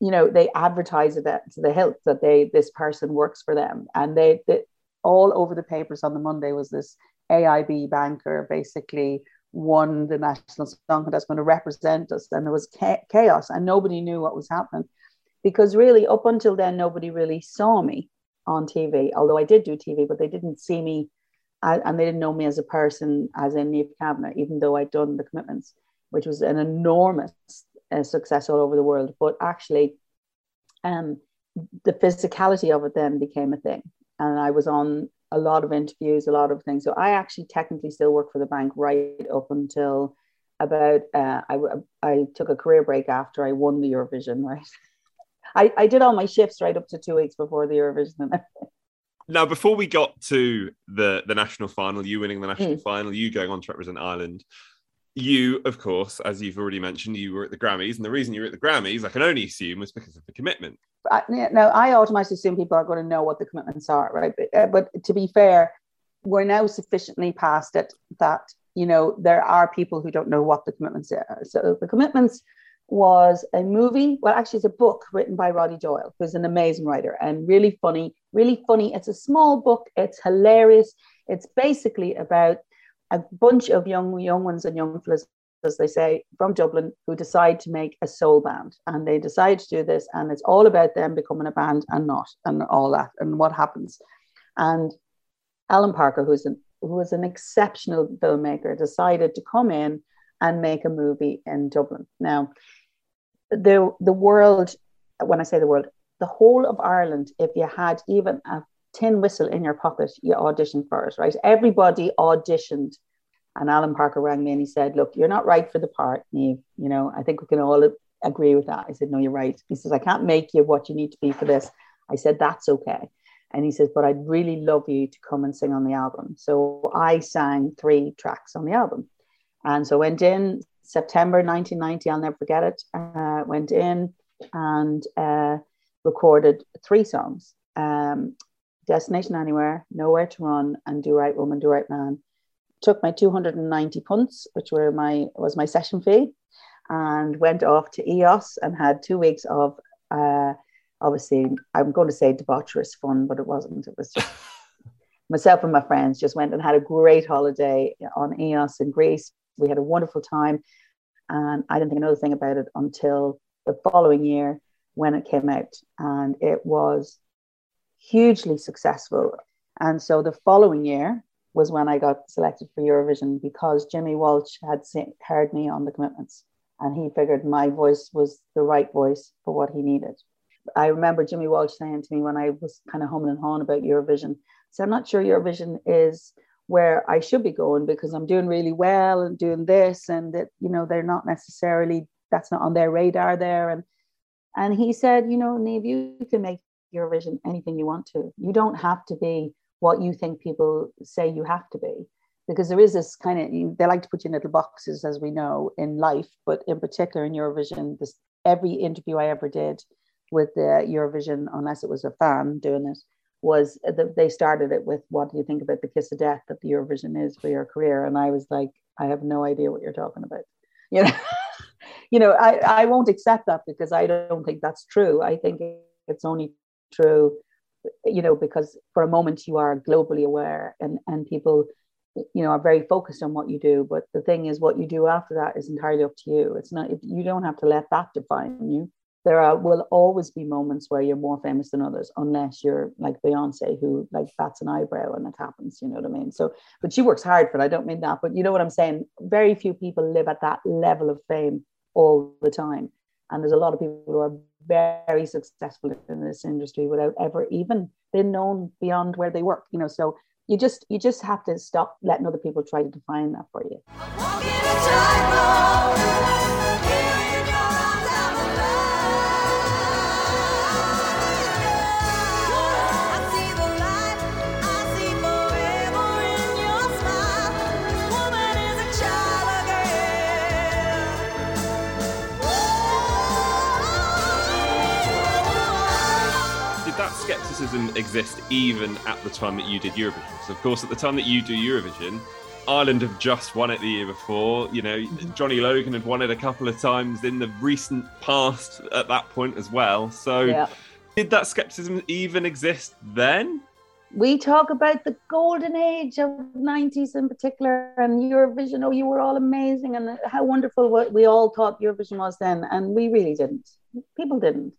you know, they advertise it to the hilt that they this person works for them. And they, they all over the papers on the Monday was this A I B banker basically won the National Song Contest, going to represent us. And there was chaos and nobody knew what was happening, because really up until then, nobody really saw me on T V, although I did do T V, but they didn't see me and they didn't know me as a person, as in Niamh Kavanagh, even though I'd done The Commitments, which was an enormous uh, success all over the world. But actually, um, the physicality of it then became a thing. And I was on a lot of interviews, a lot of things. So I actually technically still work for the bank right up until about, uh, I, I took a career break after I won the Eurovision, right? I, I did all my shifts right up to two weeks before the Eurovision. Now, before we got to the, the national final, you winning the national mm. final, you going on to represent Ireland, you, of course, as you've already mentioned, you were at the Grammys. And the reason you were at the Grammys, I can only assume, was because of The Commitment. I, no, I automatically assume people are going to know what The Commitments are, right? But, uh, but to be fair, we're now sufficiently past it that, you know, there are people who don't know what The Commitments are. So The Commitments was a movie, well, actually it's a book written by Roddy Doyle, who's an amazing writer and really funny, really funny. It's a small book. It's hilarious. It's basically about a bunch of young, young ones and young fellas, as they say, from Dublin, who decide to make a soul band, and they decide to do this. And it's all about them becoming a band and not, and all that, and what happens. And Alan Parker, who's an, who is an exceptional filmmaker, decided to come in and make a movie in Dublin. Now, the the world, when I say the world, the whole of Ireland, if you had even a tin whistle in your pocket, you auditioned for it, right? Everybody auditioned. And Alan Parker rang me and he said, look, you're not right for the part, Niamh. You know, I think we can all agree with that. I said, no, you're right. He says, I can't make you what you need to be for this. I said, that's okay. And he says, but I'd really love you to come and sing on the album. So I sang three tracks on the album. And so went in September nineteen ninety, I'll never forget it, uh, went in and uh, recorded three songs, um, Destination Anywhere, Nowhere to Run, and Do Right Woman, Do Right Man. Took my two hundred ninety punts, which were my was my session fee, and went off to E O S and had two weeks of, uh, obviously, I'm going to say debaucherous fun, but it wasn't, it was just... Myself and my friends just went and had a great holiday on E O S in Greece. We had a wonderful time, and I didn't think another thing about it until the following year when it came out, and it was hugely successful. And so the following year was when I got selected for Eurovision, because Jimmy Walsh had seen, heard me on The Commitments, and he figured my voice was the right voice for what he needed. I remember Jimmy Walsh saying to me when I was kind of humming and hawing about Eurovision, so I'm not sure Eurovision is where I should be going, because I'm doing really well and doing this, and that, you know, they're not necessarily, that's not on their radar there. And and he said, you know, Niamh, you can make Eurovision anything you want to. You don't have to be what you think people say you have to be, because there is this kind of, they like to put you in little boxes, as we know in life, but in particular in Eurovision, this, every interview I ever did with the Eurovision, unless it was a fan doing it, was that they started it with, what do you think about the kiss of death that the Eurovision is for your career? And I was like, I have no idea what you're talking about. You know, you know, I, I won't accept that, because I don't think that's true. I think it's only true, you know, because for a moment you are globally aware, and, and people, you know, are very focused on what you do. But the thing is, what you do after that is entirely up to you. It's not, you don't have to let that define you. There are, will always be moments where you're more famous than others, unless you're like Beyonce, who like bats an eyebrow and it happens, you know what I mean? So, but she works hard for it. I don't mean that, but you know what I'm saying? Very few people live at that level of fame all the time. And there's a lot of people who are very successful in this industry without ever even being known beyond where they work, you know? So you just, you just have to stop letting other people try to define that for you. I'm walking a tribal. criticism exist even at the time that you did Eurovision. So, of course, at the time that you do Eurovision, Ireland have just won it the year before. You know, mm-hmm. Johnny Logan had won it a couple of times in the recent past at that point as well. So yeah. Did that scepticism even exist then? We talk about the golden age of nineties in particular, and Eurovision, oh, you were all amazing, and how wonderful what we all thought Eurovision was then. And we really didn't. People didn't.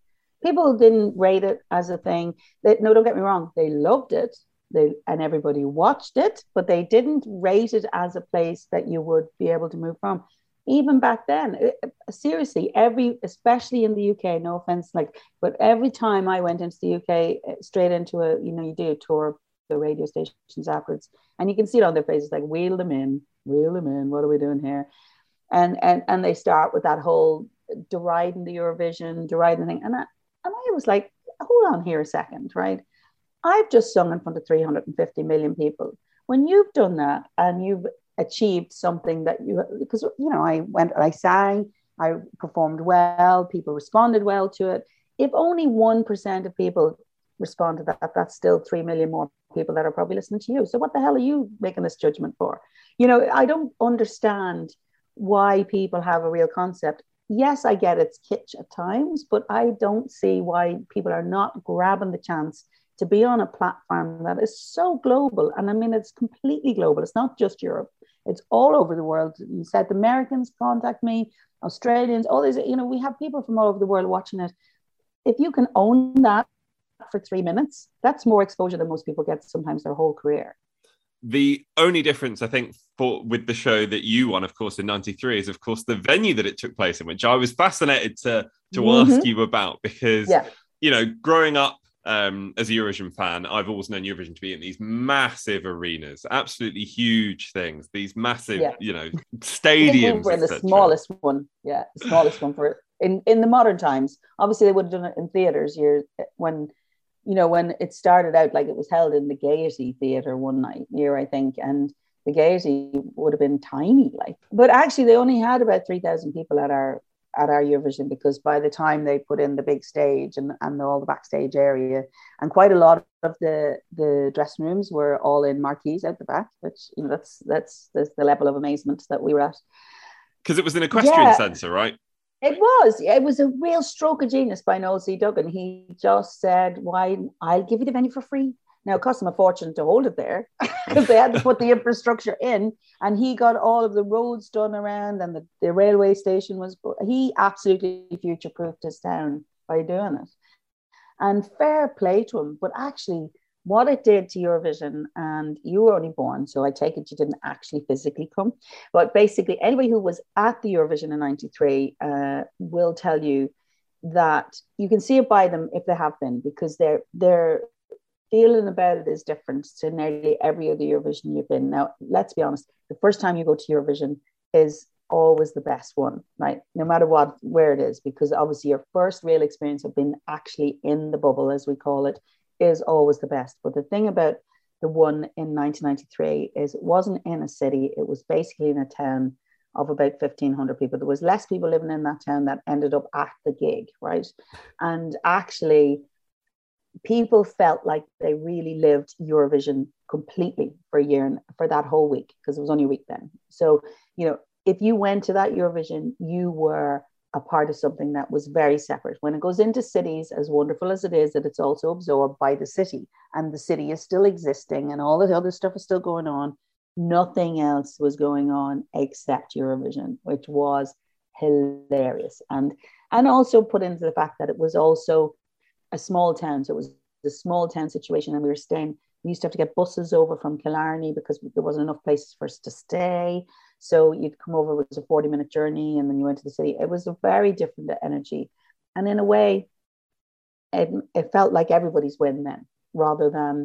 People didn't rate it as a thing. They, no, don't get me wrong. They loved it. They, and everybody watched it, but they didn't rate it as a place that you would be able to move from. Even back then, it, seriously, every, especially in the U K, no offense, like, but every time I went into the U K, straight into a, you know, you do a tour of the radio stations afterwards, and you can see it on their faces, like, wheel them in, wheel them in, what are we doing here? And and and they start with that whole deriding the Eurovision, deriding the thing. And I, and I was like, hold on here a second, right? I've just sung in front of three hundred fifty million people. When you've done that and you've achieved something that you, because, you know, I went, I sang, I performed well, people responded well to it. If only one percent of people respond to that, that's still three million more people that are probably listening to you. So what the hell are you making this judgment for? You know, I don't understand why people have a real concept. Yes, I get it's kitsch at times, but I don't see why people are not grabbing the chance to be on a platform that is so global. And I mean, it's completely global. It's not just Europe. It's all over the world. South Americans contact me, Australians, all these, you know, we have people from all over the world watching it. If you can own that for three minutes, that's more exposure than most people get sometimes their whole career. The only difference, I think, for with the show that you won, of course, in ninety-three is, of course, the venue that it took place in, which I was fascinated to, to mm-hmm. ask you about because, yeah. you know, growing up, Um, as a Eurovision fan, I've always known Eurovision to be in these massive arenas, absolutely huge things, these massive, yeah. you know, stadiums. We're in the smallest one, yeah, the smallest one for in in the modern times. Obviously, they would have done it in theatres years when, you know, when it started out, like it was held in the Gaiety Theatre one night year, I think, and the Gaiety would have been tiny, like. But actually, they only had about three thousand people at our. at our Eurovision, because by the time they put in the big stage and, and all the backstage area, and quite a lot of the, the dressing rooms were all in marquees out the back, which, you know, that's that's, that's the level of amazement that we were at. Because it was an equestrian yeah, centre, right? It was. It was a real stroke of genius by Noel C. Duggan. He just said, why, I'll give you the venue for free. Now, it cost them a fortune to hold it there because they had to put the infrastructure in, and he got all of the roads done around, and the, the railway station was, he absolutely future-proofed his town by doing it. And fair play to him, but actually what it did to Eurovision, and you were only born, so I take it you didn't actually physically come, but basically anybody who was at the Eurovision in ninety-three uh, will tell you that you can see it by them if they have been, because they're they're... feeling about it is different to nearly every other Eurovision you've been. Now, let's be honest, the first time you go to Eurovision is always the best one, right? No matter what, where it is, because obviously your first real experience of being actually in the bubble, as we call it, is always the best. But the thing about the one in nineteen ninety-three is it wasn't in a city. It was basically in a town of about fifteen hundred people. There was less people living in that town that ended up at the gig, right? And actually, people felt like they really lived Eurovision completely for a year and for that whole week, because it was only a week then. So, you know, if you went to that Eurovision, you were a part of something that was very separate. When it goes into cities, as wonderful as it is, that it's also absorbed by the city, and the city is still existing and all the other stuff is still going on. Nothing else was going on except Eurovision, which was hilarious. And, and also put into the fact that it was also a small town, so it was a small town situation, and we were staying. We used to have to get buses over from Killarney because there wasn't enough places for us to stay. So you'd come over, it was a forty-minute journey, and then you went to the city. It was a very different energy, and in a way, it, it felt like everybody's win then, rather than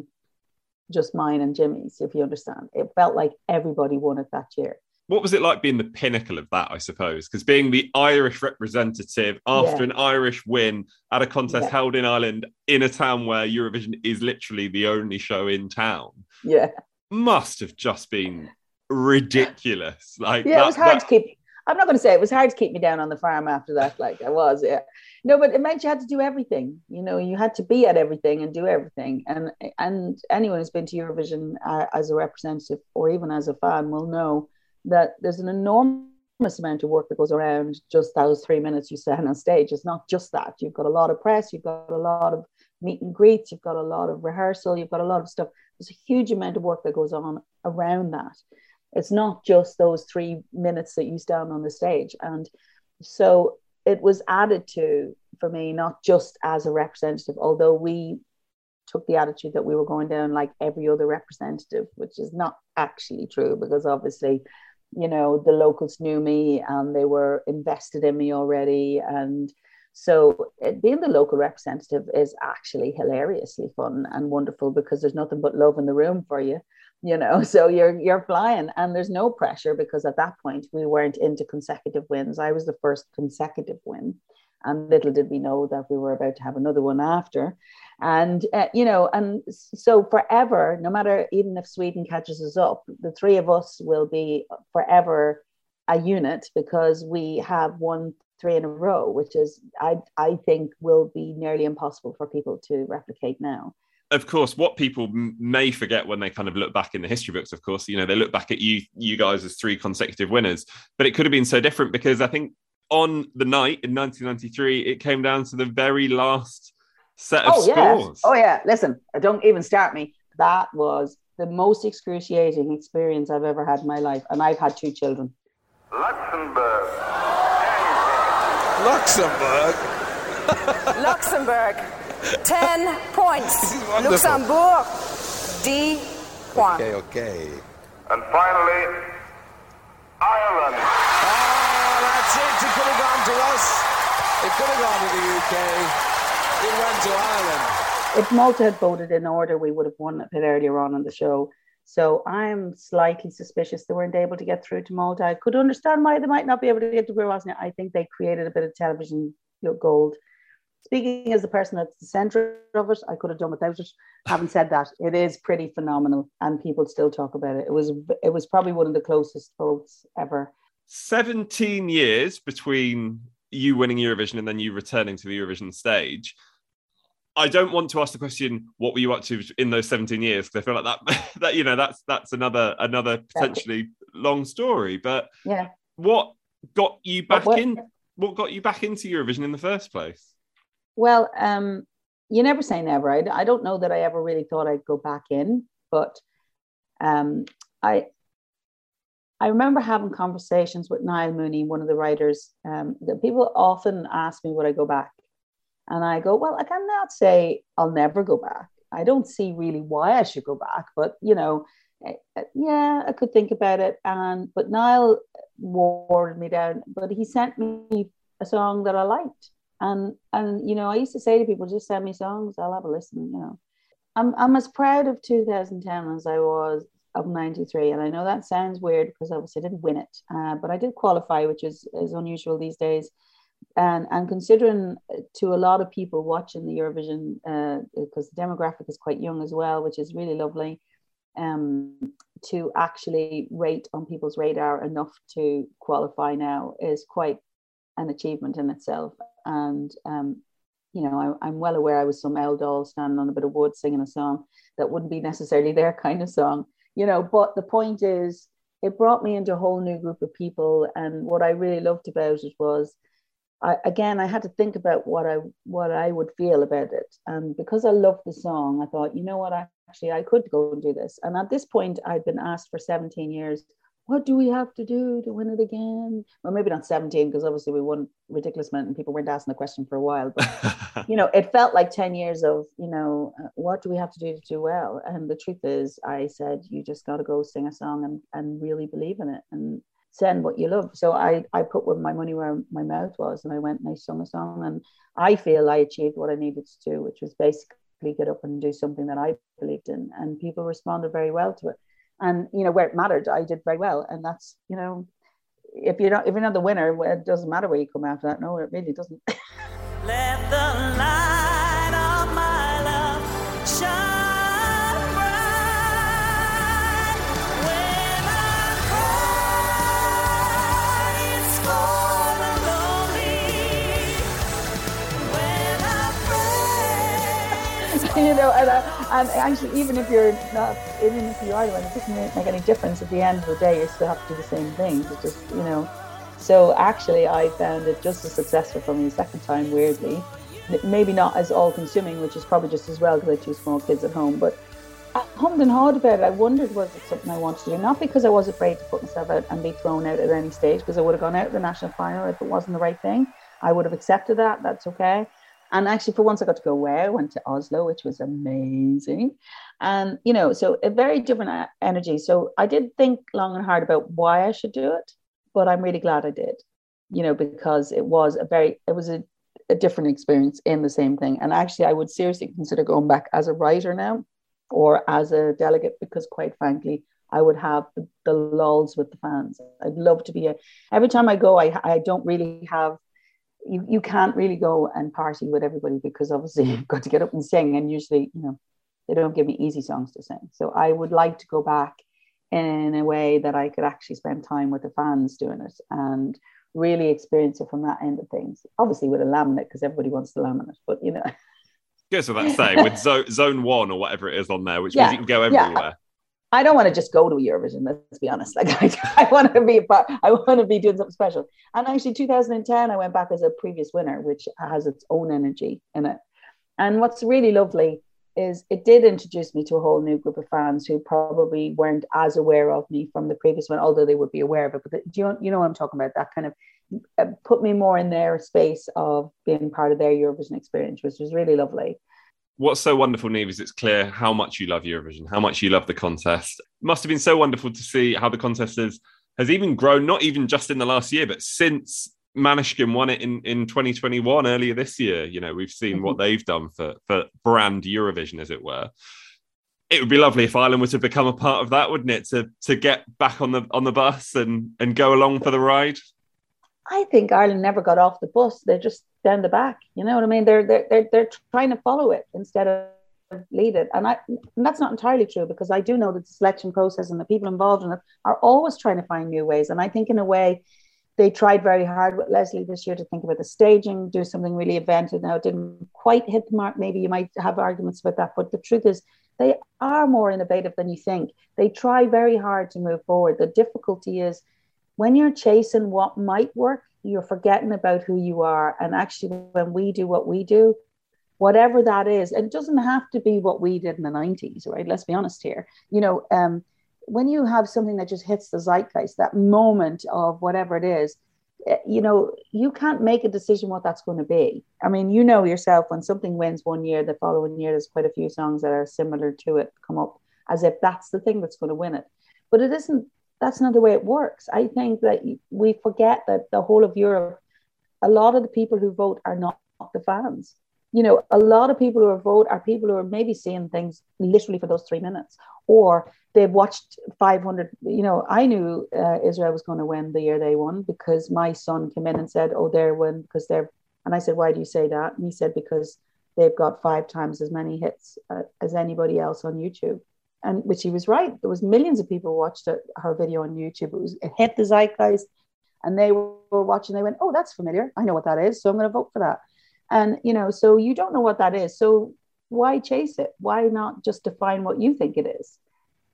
just mine and Jimmy's. If you understand, it felt like everybody won it that year. What was it like being the pinnacle of that, I suppose? Because being the Irish representative after yeah. an Irish win at a contest yeah. held in Ireland in a town where Eurovision is literally the only show in town. Yeah. Must have just been ridiculous. Like, yeah, that, it was hard that... to keep. I'm not going to say it was hard to keep me down on the farm after that. Like I was, yeah. No, but it meant you had to do everything. You know, you had to be at everything and do everything. And and anyone who's been to Eurovision uh, as a representative or even as a fan will know that there's an enormous amount of work that goes around just those three minutes you stand on stage. It's not just that. You've got a lot of press. You've got a lot of meet and greets. You've got a lot of rehearsal. You've got a lot of stuff. There's a huge amount of work that goes on around that. It's not just those three minutes that you stand on the stage. And so it was added to, for me, not just as a representative, although we took the attitude that we were going down like every other representative, which is not actually true, because obviously, you know, the locals knew me and they were invested in me already. And so it, being the local representative is actually hilariously fun and wonderful, because there's nothing but love in the room for you. You know, so you're you're flying, and there's no pressure, because at that point we weren't into consecutive wins. I was the first consecutive win, and little did we know that we were about to have another one after. And uh, you know, and so forever, no matter, even if Sweden catches us up, the three of us will be forever a unit, because we have won three in a row, which is I I think will be nearly impossible for people to replicate now. Of course, what people may forget when they kind of look back in the history books, of course, you know, they look back at you you guys as three consecutive winners, but it could have been so different, because I think on the night in nineteen ninety-three, it came down to the very last set of oh, scores. Yeah. Oh, yeah. Listen, don't even start me. That was the most excruciating experience I've ever had in my life. And I've had two children. Luxembourg. Luxembourg. Luxembourg. ten points. Luxembourg, D points. Okay, okay. And finally, Ireland. Ah, that's it. It could have gone to us. It could have gone to the U K. It went to Ireland. If Malta had voted in order, we would have won a bit earlier on in the show. So I'm slightly suspicious they weren't able to get through to Malta. I could understand why they might not be able to get to Bosnia. I think they created a bit of television gold. Speaking as the person that's the centre of it, I could have done without it. Having said that, it is pretty phenomenal, and people still talk about it. It was it was probably one of the closest votes ever. seventeen years between you winning Eurovision and then you returning to the Eurovision stage. I don't want to ask the question, what were you up to in those seventeen years? Because I feel like that, that you know, that's that's another another potentially long story. But yeah, what got you back what, in? What got you back into Eurovision in the first place? Well, um, you never say never. I, I don't know that I ever really thought I'd go back in, but um, I I remember having conversations with Niall Mooney, one of the writers, um, that people often ask me, would I go back? And I go, well, I cannot say I'll never go back. I don't see really why I should go back, but, you know, yeah, I could think about it. And but Niall wore me down, but he sent me a song that I liked. And, and you know, I used to say to people, just send me songs, I'll have a listen, you know. I'm I'm as proud of two thousand ten as I was of ninety-three. And I know that sounds weird, because obviously I didn't win it, uh, but I did qualify, which is, is unusual these days. And and considering to a lot of people watching the Eurovision, uh, because the demographic is quite young as well, which is really lovely, um, to actually rate on people's radar enough to qualify now is quite an achievement in itself. And, um, you know, I, I'm well aware I was some Eldar standing on a bit of wood singing a song that wouldn't be necessarily their kind of song, you know, but the point is it brought me into a whole new group of people. And what I really loved about it was, I, again, I had to think about what I what I would feel about it. And because I loved the song, I thought, you know what, I, actually, I could go and do this. And at this point, I'd been asked for seventeen years, what do we have to do to win it again? Well, maybe not seventeen, because obviously we won a ridiculous amount and people weren't asking the question for a while. But, you know, it felt like ten years of, you know, what do we have to do to do well? And the truth is, I said, you just got to go sing a song and, and really believe in it and send what you love. So I, I put my money where my mouth was, and I went and I sung a song. And I feel I achieved what I needed to do, which was basically get up and do something that I believed in. And people responded very well to it. And, you know, where it mattered, I did very well. And that's, you know, if you're not, if you're not the winner, well, it doesn't matter where you come after that. No, it really doesn't. Let the light of my love shine bright. When I call, it's you know, and, uh, and actually, even if you're not, even if you are the one, it doesn't make any difference. At the end of the day, you still have to do the same things. It's just, you know. So actually, I found it just as successful for me the second time, weirdly. Maybe not as all-consuming, which is probably just as well because I had two small kids at home. But I hummed and hawed about it. I wondered, was it something I wanted to do? Not because I was afraid to put myself out and be thrown out at any stage, because I would have gone out at the national final if it wasn't the right thing. I would have accepted that. That's okay. And actually, for once, I got to go away. I went to Oslo, which was amazing. And, you know, so a very different energy. So I did think long and hard about why I should do it, but I'm really glad I did, you know, because it was a very, it was a, a different experience in the same thing. And actually, I would seriously consider going back as a writer now or as a delegate, because quite frankly, I would have the, the lulls with the fans. I'd love to be a, every time I go, I I don't really have, You you can't really go and party with everybody, because obviously you've got to get up and sing, and usually, you know, they don't give me easy songs to sing. So I would like to go back in a way that I could actually spend time with the fans doing it and really experience it from that end of things. Obviously with a laminate, because everybody wants the laminate, but you know. Yes, so that's saying with zo- zone one or whatever it is on there, which yeah, means you can go everywhere. Yeah. I don't want to just go to Eurovision, let's be honest. Like I, I want to be a part, I want to be doing something special. And actually two thousand ten, I went back as a previous winner, which has its own energy in it. And what's really lovely is it did introduce me to a whole new group of fans who probably weren't as aware of me from the previous one, although they would be aware of it. But do you, you know what I'm talking about? That kind of put me more in their space of being part of their Eurovision experience, which was really lovely. What's so wonderful, Niamh, is it's clear how much you love Eurovision, how much you love the contest. It must have been so wonderful to see how the contest has, has even grown, not even just in the last year, but since Måneskin won it in, in twenty twenty-one, earlier this year. You know, we've seen mm-hmm. what they've done for, for brand Eurovision, as it were. It would be lovely if Ireland were to become a part of that, wouldn't it? To to get back on the on the bus and, and go along for the ride. I think Ireland never got off the bus. They're just down the back. You know what I mean? They're they're they're trying to follow it instead of lead it. And I and that's not entirely true, because I do know that the selection process and the people involved in it are always trying to find new ways. And I think in a way, they tried very hard with Leslie this year to think about the staging, do something really inventive. Now, it didn't quite hit the mark. Maybe you might have arguments about that. But the truth is, they are more innovative than you think. They try very hard to move forward. The difficulty is, when you're chasing what might work, you're forgetting about who you are. And actually, when we do what we do, whatever that is, and it doesn't have to be what we did in the nineties, right? Let's be honest here. You know, um, when you have something that just hits the zeitgeist, that moment of whatever it is, you know, you can't make a decision what that's going to be. I mean, you know yourself, when something wins one year, the following year, there's quite a few songs that are similar to it come up as if that's the thing that's going to win it. But it isn't. That's not the way it works. I think that we forget that the whole of Europe, a lot of the people who vote are not the fans. You know, a lot of people who are vote are people who are maybe seeing things literally for those three minutes, or they've watched five hundred. You know, I knew uh, Israel was going to win the year they won, because my son came in and said, oh, they're win because they're, and I said, why do you say that? And he said, because they've got five times as many hits uh, as anybody else on YouTube. And which he was right. There was millions of people watched it, her video on YouTube. It was it hit the zeitgeist, and they were watching. They went, "Oh, that's familiar. I know what that is. So I'm going to vote for that." And you know, so you don't know what that is. So why chase it? Why not just define what you think it is?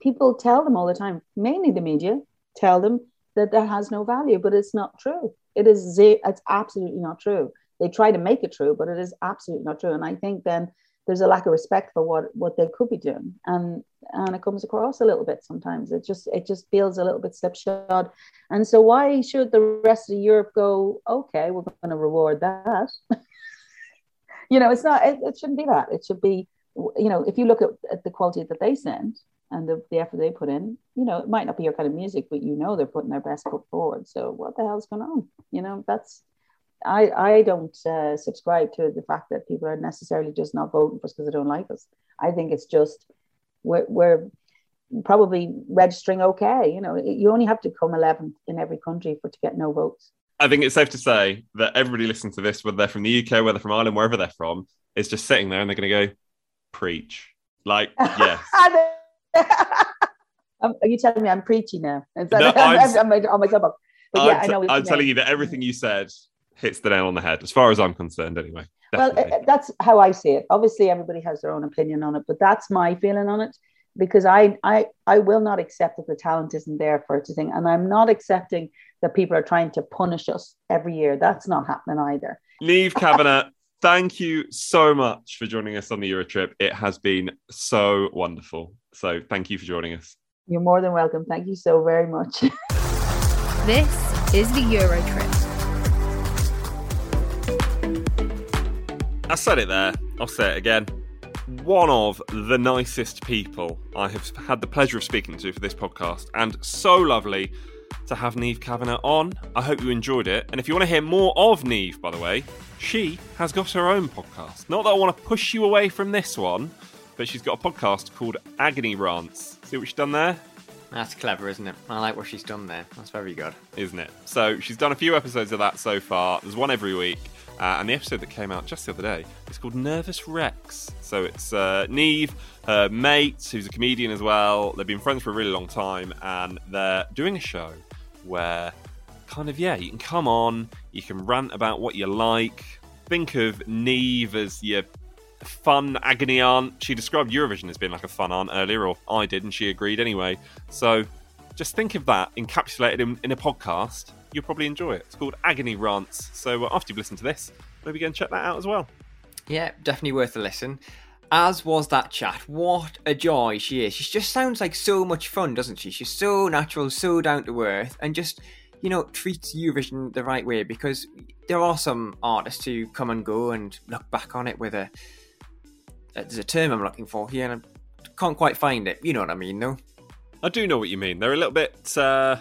People tell them all the time, mainly the media, tell them that that has no value, but it's not true. It is. It's absolutely not true. They try to make it true, but it is absolutely not true. And I think then there's a lack of respect for what, what they could be doing. And and it comes across a little bit sometimes. It just it just feels a little bit slipshod. And so why should the rest of Europe go, okay, we're going to reward that? You know, it's not, it, it shouldn't be that. It should be, you know, if you look at, at the quality that they send and the, the effort they put in, you know, it might not be your kind of music, but you know they're putting their best foot forward. So what the hell's going on? You know, that's, I, I don't uh, subscribe to the fact that people are necessarily just not voting for us because they don't like us. I think it's just we're, we're probably registering okay. You know, you only have to come eleventh in every country for to get no votes. I think it's safe to say that everybody listening to this, whether they're from the U K, whether from Ireland, wherever they're from, is just sitting there and they're going to go, preach. Like, yes. Are you telling me I'm preachy now? Is that, no, I'm, I'm, I'm on my soapbox. But yeah, I'm, t- I know I'm telling you that everything you said hits the nail on the head, as far as I'm concerned, anyway. Definitely. Well, that's how I see it. Obviously, everybody has their own opinion on it, but that's my feeling on it, because I, I, I will not accept that the talent isn't there for it. And I'm not accepting that people are trying to punish us every year. That's not happening either. Niamh Kavanagh, thank you so much for joining us on the Eurotrip. It has been so wonderful. So thank you for joining us. You're more than welcome. Thank you so very much. This is the Eurotrip. I said it there. I'll say it again. One of the nicest people I have had the pleasure of speaking to for this podcast, and so lovely to have Niamh Kavanagh on. I hope you enjoyed it. And if you want to hear more of Niamh, by the way, she has got her own podcast. Not that I want to push you away from this one, but she's got a podcast called Agony Rants. See what she's done there? That's clever, isn't it? I like what she's done there. That's very good. Isn't it? So she's done a few episodes of that so far. There's one every week. Uh, and the episode that came out just the other day is called Nervous Rex. So it's uh, Niamh, her mate, who's a comedian as well. They've been friends for a really long time, and they're doing a show where kind of, yeah, you can come on, you can rant about what you like. Think of Niamh as your fun agony aunt. She described Eurovision as being like a fun aunt earlier, or I did, and she agreed anyway. So just think of that encapsulated in, in a podcast. You'll probably enjoy it. It's called Agony Rants. So uh, after you've listened to this, maybe go and check that out as well. Yeah, definitely worth a listen. As was that chat. What a joy she is. She just sounds like so much fun, doesn't she? She's so natural, so down to earth, and just, you know, treats Eurovision the right way, because there are some artists who come and go and look back on it with a... Uh, there's a term I'm looking for here, and I can't quite find it. You know what I mean, though? I do know what you mean. They're a little bit... Uh...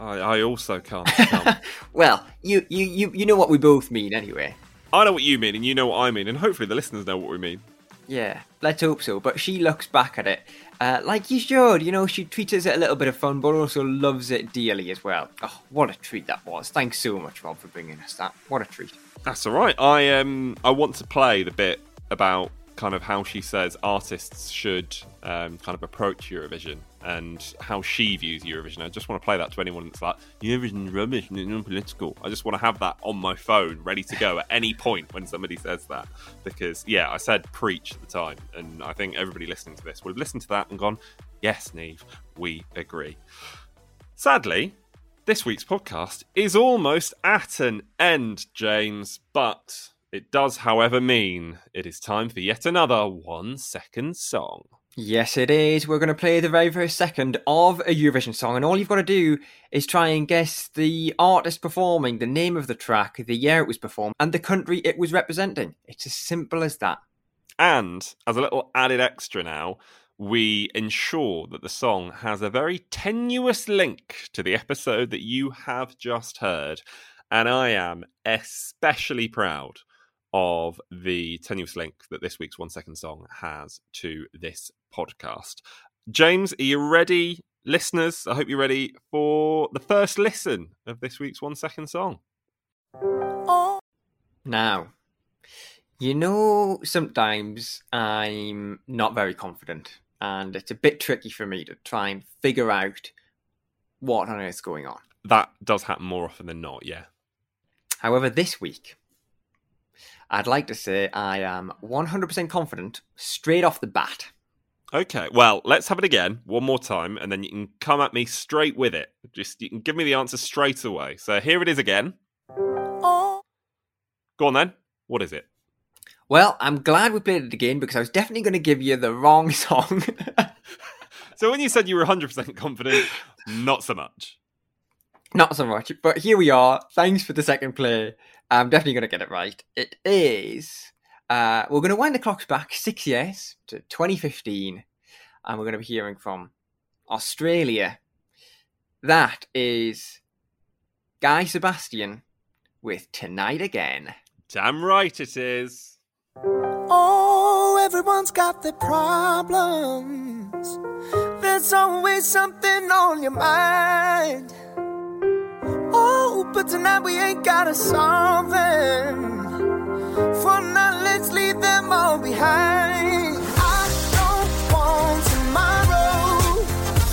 I, I also can't. can't. Well, you, you, you, you know what we both mean anyway. I know what you mean and you know what I mean, and hopefully the listeners know what we mean. Yeah, let's hope so. But she looks back at it uh, like you should. You know, she treats it as a little bit of fun, but also loves it dearly as well. Oh, what a treat that was. Thanks so much, Rob, for bringing us that. What a treat. That's all right. I, um, I want to play the bit about kind of how she says artists should um, kind of approach Eurovision and how she views Eurovision. I just want to play that to anyone that's like, Eurovision rubbish and non-political. I just want to have that on my phone ready to go at any point when somebody says that, because yeah, I said preach at the time, and I think everybody listening to this would have listened to that and gone, yes, Niamh, we agree. Sadly, this week's podcast is almost at an end, James, but it does, however, mean it is time for yet another one-second song. Yes, it is. We're going to play the very first second of a Eurovision song, and all you've got to do is try and guess the artist performing, the name of the track, the year it was performed, and the country it was representing. It's as simple as that. And as a little added extra now, we ensure that the song has a very tenuous link to the episode that you have just heard. And I am especially proud of the tenuous link that this week's One Second Song has to this podcast. James, are you ready? Listeners, I hope you're ready for the first listen of this week's One Second Song. Now, you know, sometimes I'm not very confident, and it's a bit tricky for me to try and figure out what on earth's going on. That does happen more often than not, yeah. However, this week, I'd like to say I am one hundred percent confident straight off the bat. Okay, well, let's have it again one more time, and then you can come at me straight with it. Just, you can give me the answer straight away. So here it is again. Oh. Go on then. What is it? Well, I'm glad we played it again, because I was definitely going to give you the wrong song. So when you said you were one hundred percent confident, not so much. Not so much, but here we are. Thanks for the second play. I'm definitely going to get it right. It is... Uh, we're going to wind the clocks back six years to twenty fifteen, and we're going to be hearing from Australia. That is Guy Sebastian with Tonight Again. Damn right it is. Oh, everyone's got their problems. There's always something on your mind. Oh, but tonight we ain't gotta solve them. For now, let's leave them all behind. I don't want tomorrow.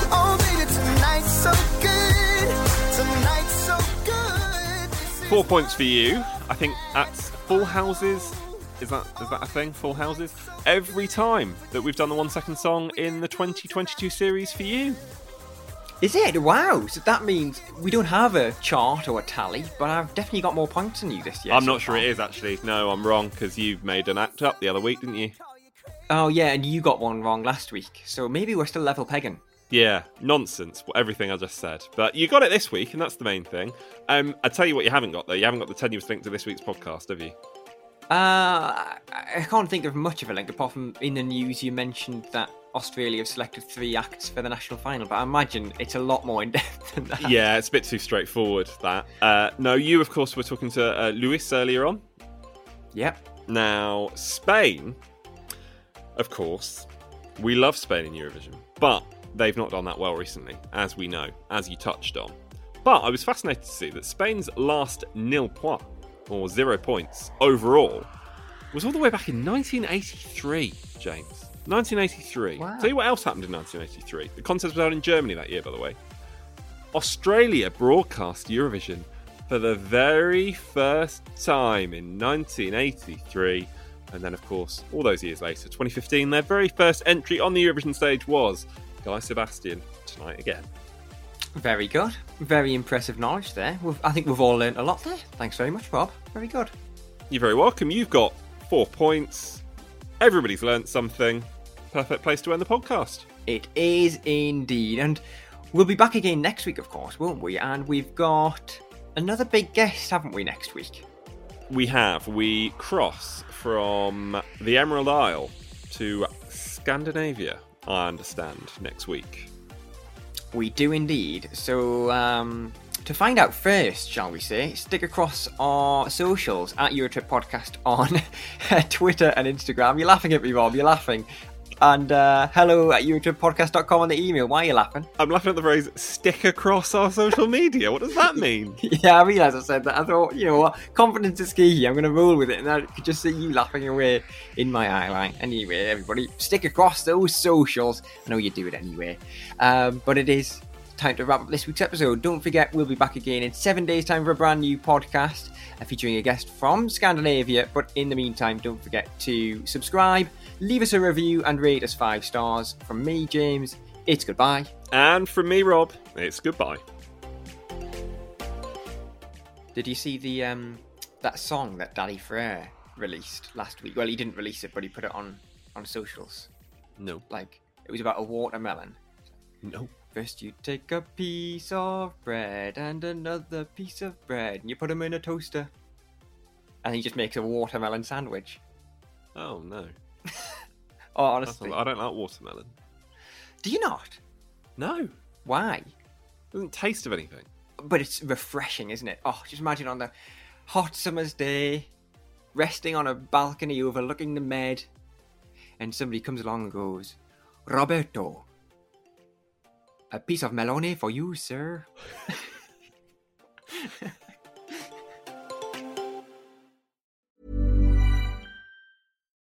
Oh, baby, tonight's so good. Tonight's so good. Four points for you I think that's full houses. Is that is that a thing? Full houses? Every time that we've done the one second song in the twenty twenty-two series for you. Is it? Wow. So that means we don't have a chart or a tally, but I've definitely got more points than you this year. I'm so not far. Sure it is, actually. No, I'm wrong, because you made an act up the other week, didn't you? Oh, yeah, and you got one wrong last week. So maybe we're still level pegging. Yeah, nonsense, everything I just said. But you got it this week, and that's the main thing. Um, I tell you what you haven't got, though. You haven't got the tenuous link to this week's podcast, have you? Uh, I can't think of much of a link, apart from in the news you mentioned that Australia have selected three acts for the national final, but I imagine it's a lot more in-depth than that. Yeah, it's a bit too straightforward, that. Uh, no, you, of course, were talking to uh, Luis earlier on. Yep. Now, Spain, of course, we love Spain in Eurovision, but they've not done that well recently, as we know, as you touched on. But I was fascinated to see that Spain's last nil point, or zero points overall, was all the way back in nineteen eighty-three, James. nineteen eighty-three. Wow. Tell you what else happened in nineteen eighty-three. The contest was held in Germany that year, by the way. Australia broadcast Eurovision for the very first time in nineteen eighty-three. And then, of course, all those years later, twenty fifteen, their very first entry on the Eurovision stage was Guy Sebastian, Tonight Again. Very good. Very impressive knowledge there. We've, I think we've all learnt a lot there. Thanks very much, Bob. Very good. You're very welcome. You've got four points. Everybody's learnt something. Perfect place to end the podcast. It is indeed. And we'll be back again next week, of course, won't we? And we've got another big guest, haven't we, next week? We have. We cross from the Emerald Isle to Scandinavia, I understand, next week. We do indeed. So, um, to find out first, shall we say, stick across our socials at EuroTrip Podcast on Twitter and Instagram. You're laughing at me, Rob. You're laughing. And uh, hello at eurotrip podcast dot com on the email. Why are you laughing? I'm laughing at the phrase, stick across our social media. What does that mean? Yeah, I realise I said that. I thought, you know what, confidence is key. I'm going to roll with it. And I could just see you laughing away in my eyeline. Anyway, everybody, stick across those socials. I know you do it anyway. Um, but it is time to wrap up this week's episode. Don't forget, we'll be back again in seven days' time for a brand new podcast featuring a guest from Scandinavia. But in the meantime, don't forget to subscribe, leave us a review and rate us five stars. From me, James, it's goodbye. And from me, Rob, it's goodbye. Did you see the um, that song that Daddy Frere released last week? Well, he didn't release it, but he put it on, on socials. No. Like, it was about a watermelon. No. First you take a piece of bread and another piece of bread and you put them in a toaster. And he just makes a watermelon sandwich. Oh, no. Oh, honestly, I don't like watermelon. Do you not? No. Why? It doesn't taste of anything. But it's refreshing, isn't it? Oh, just imagine on the hot summer's day, resting on a balcony overlooking the Med, and somebody comes along and goes, Roberto, a piece of melone for you, sir.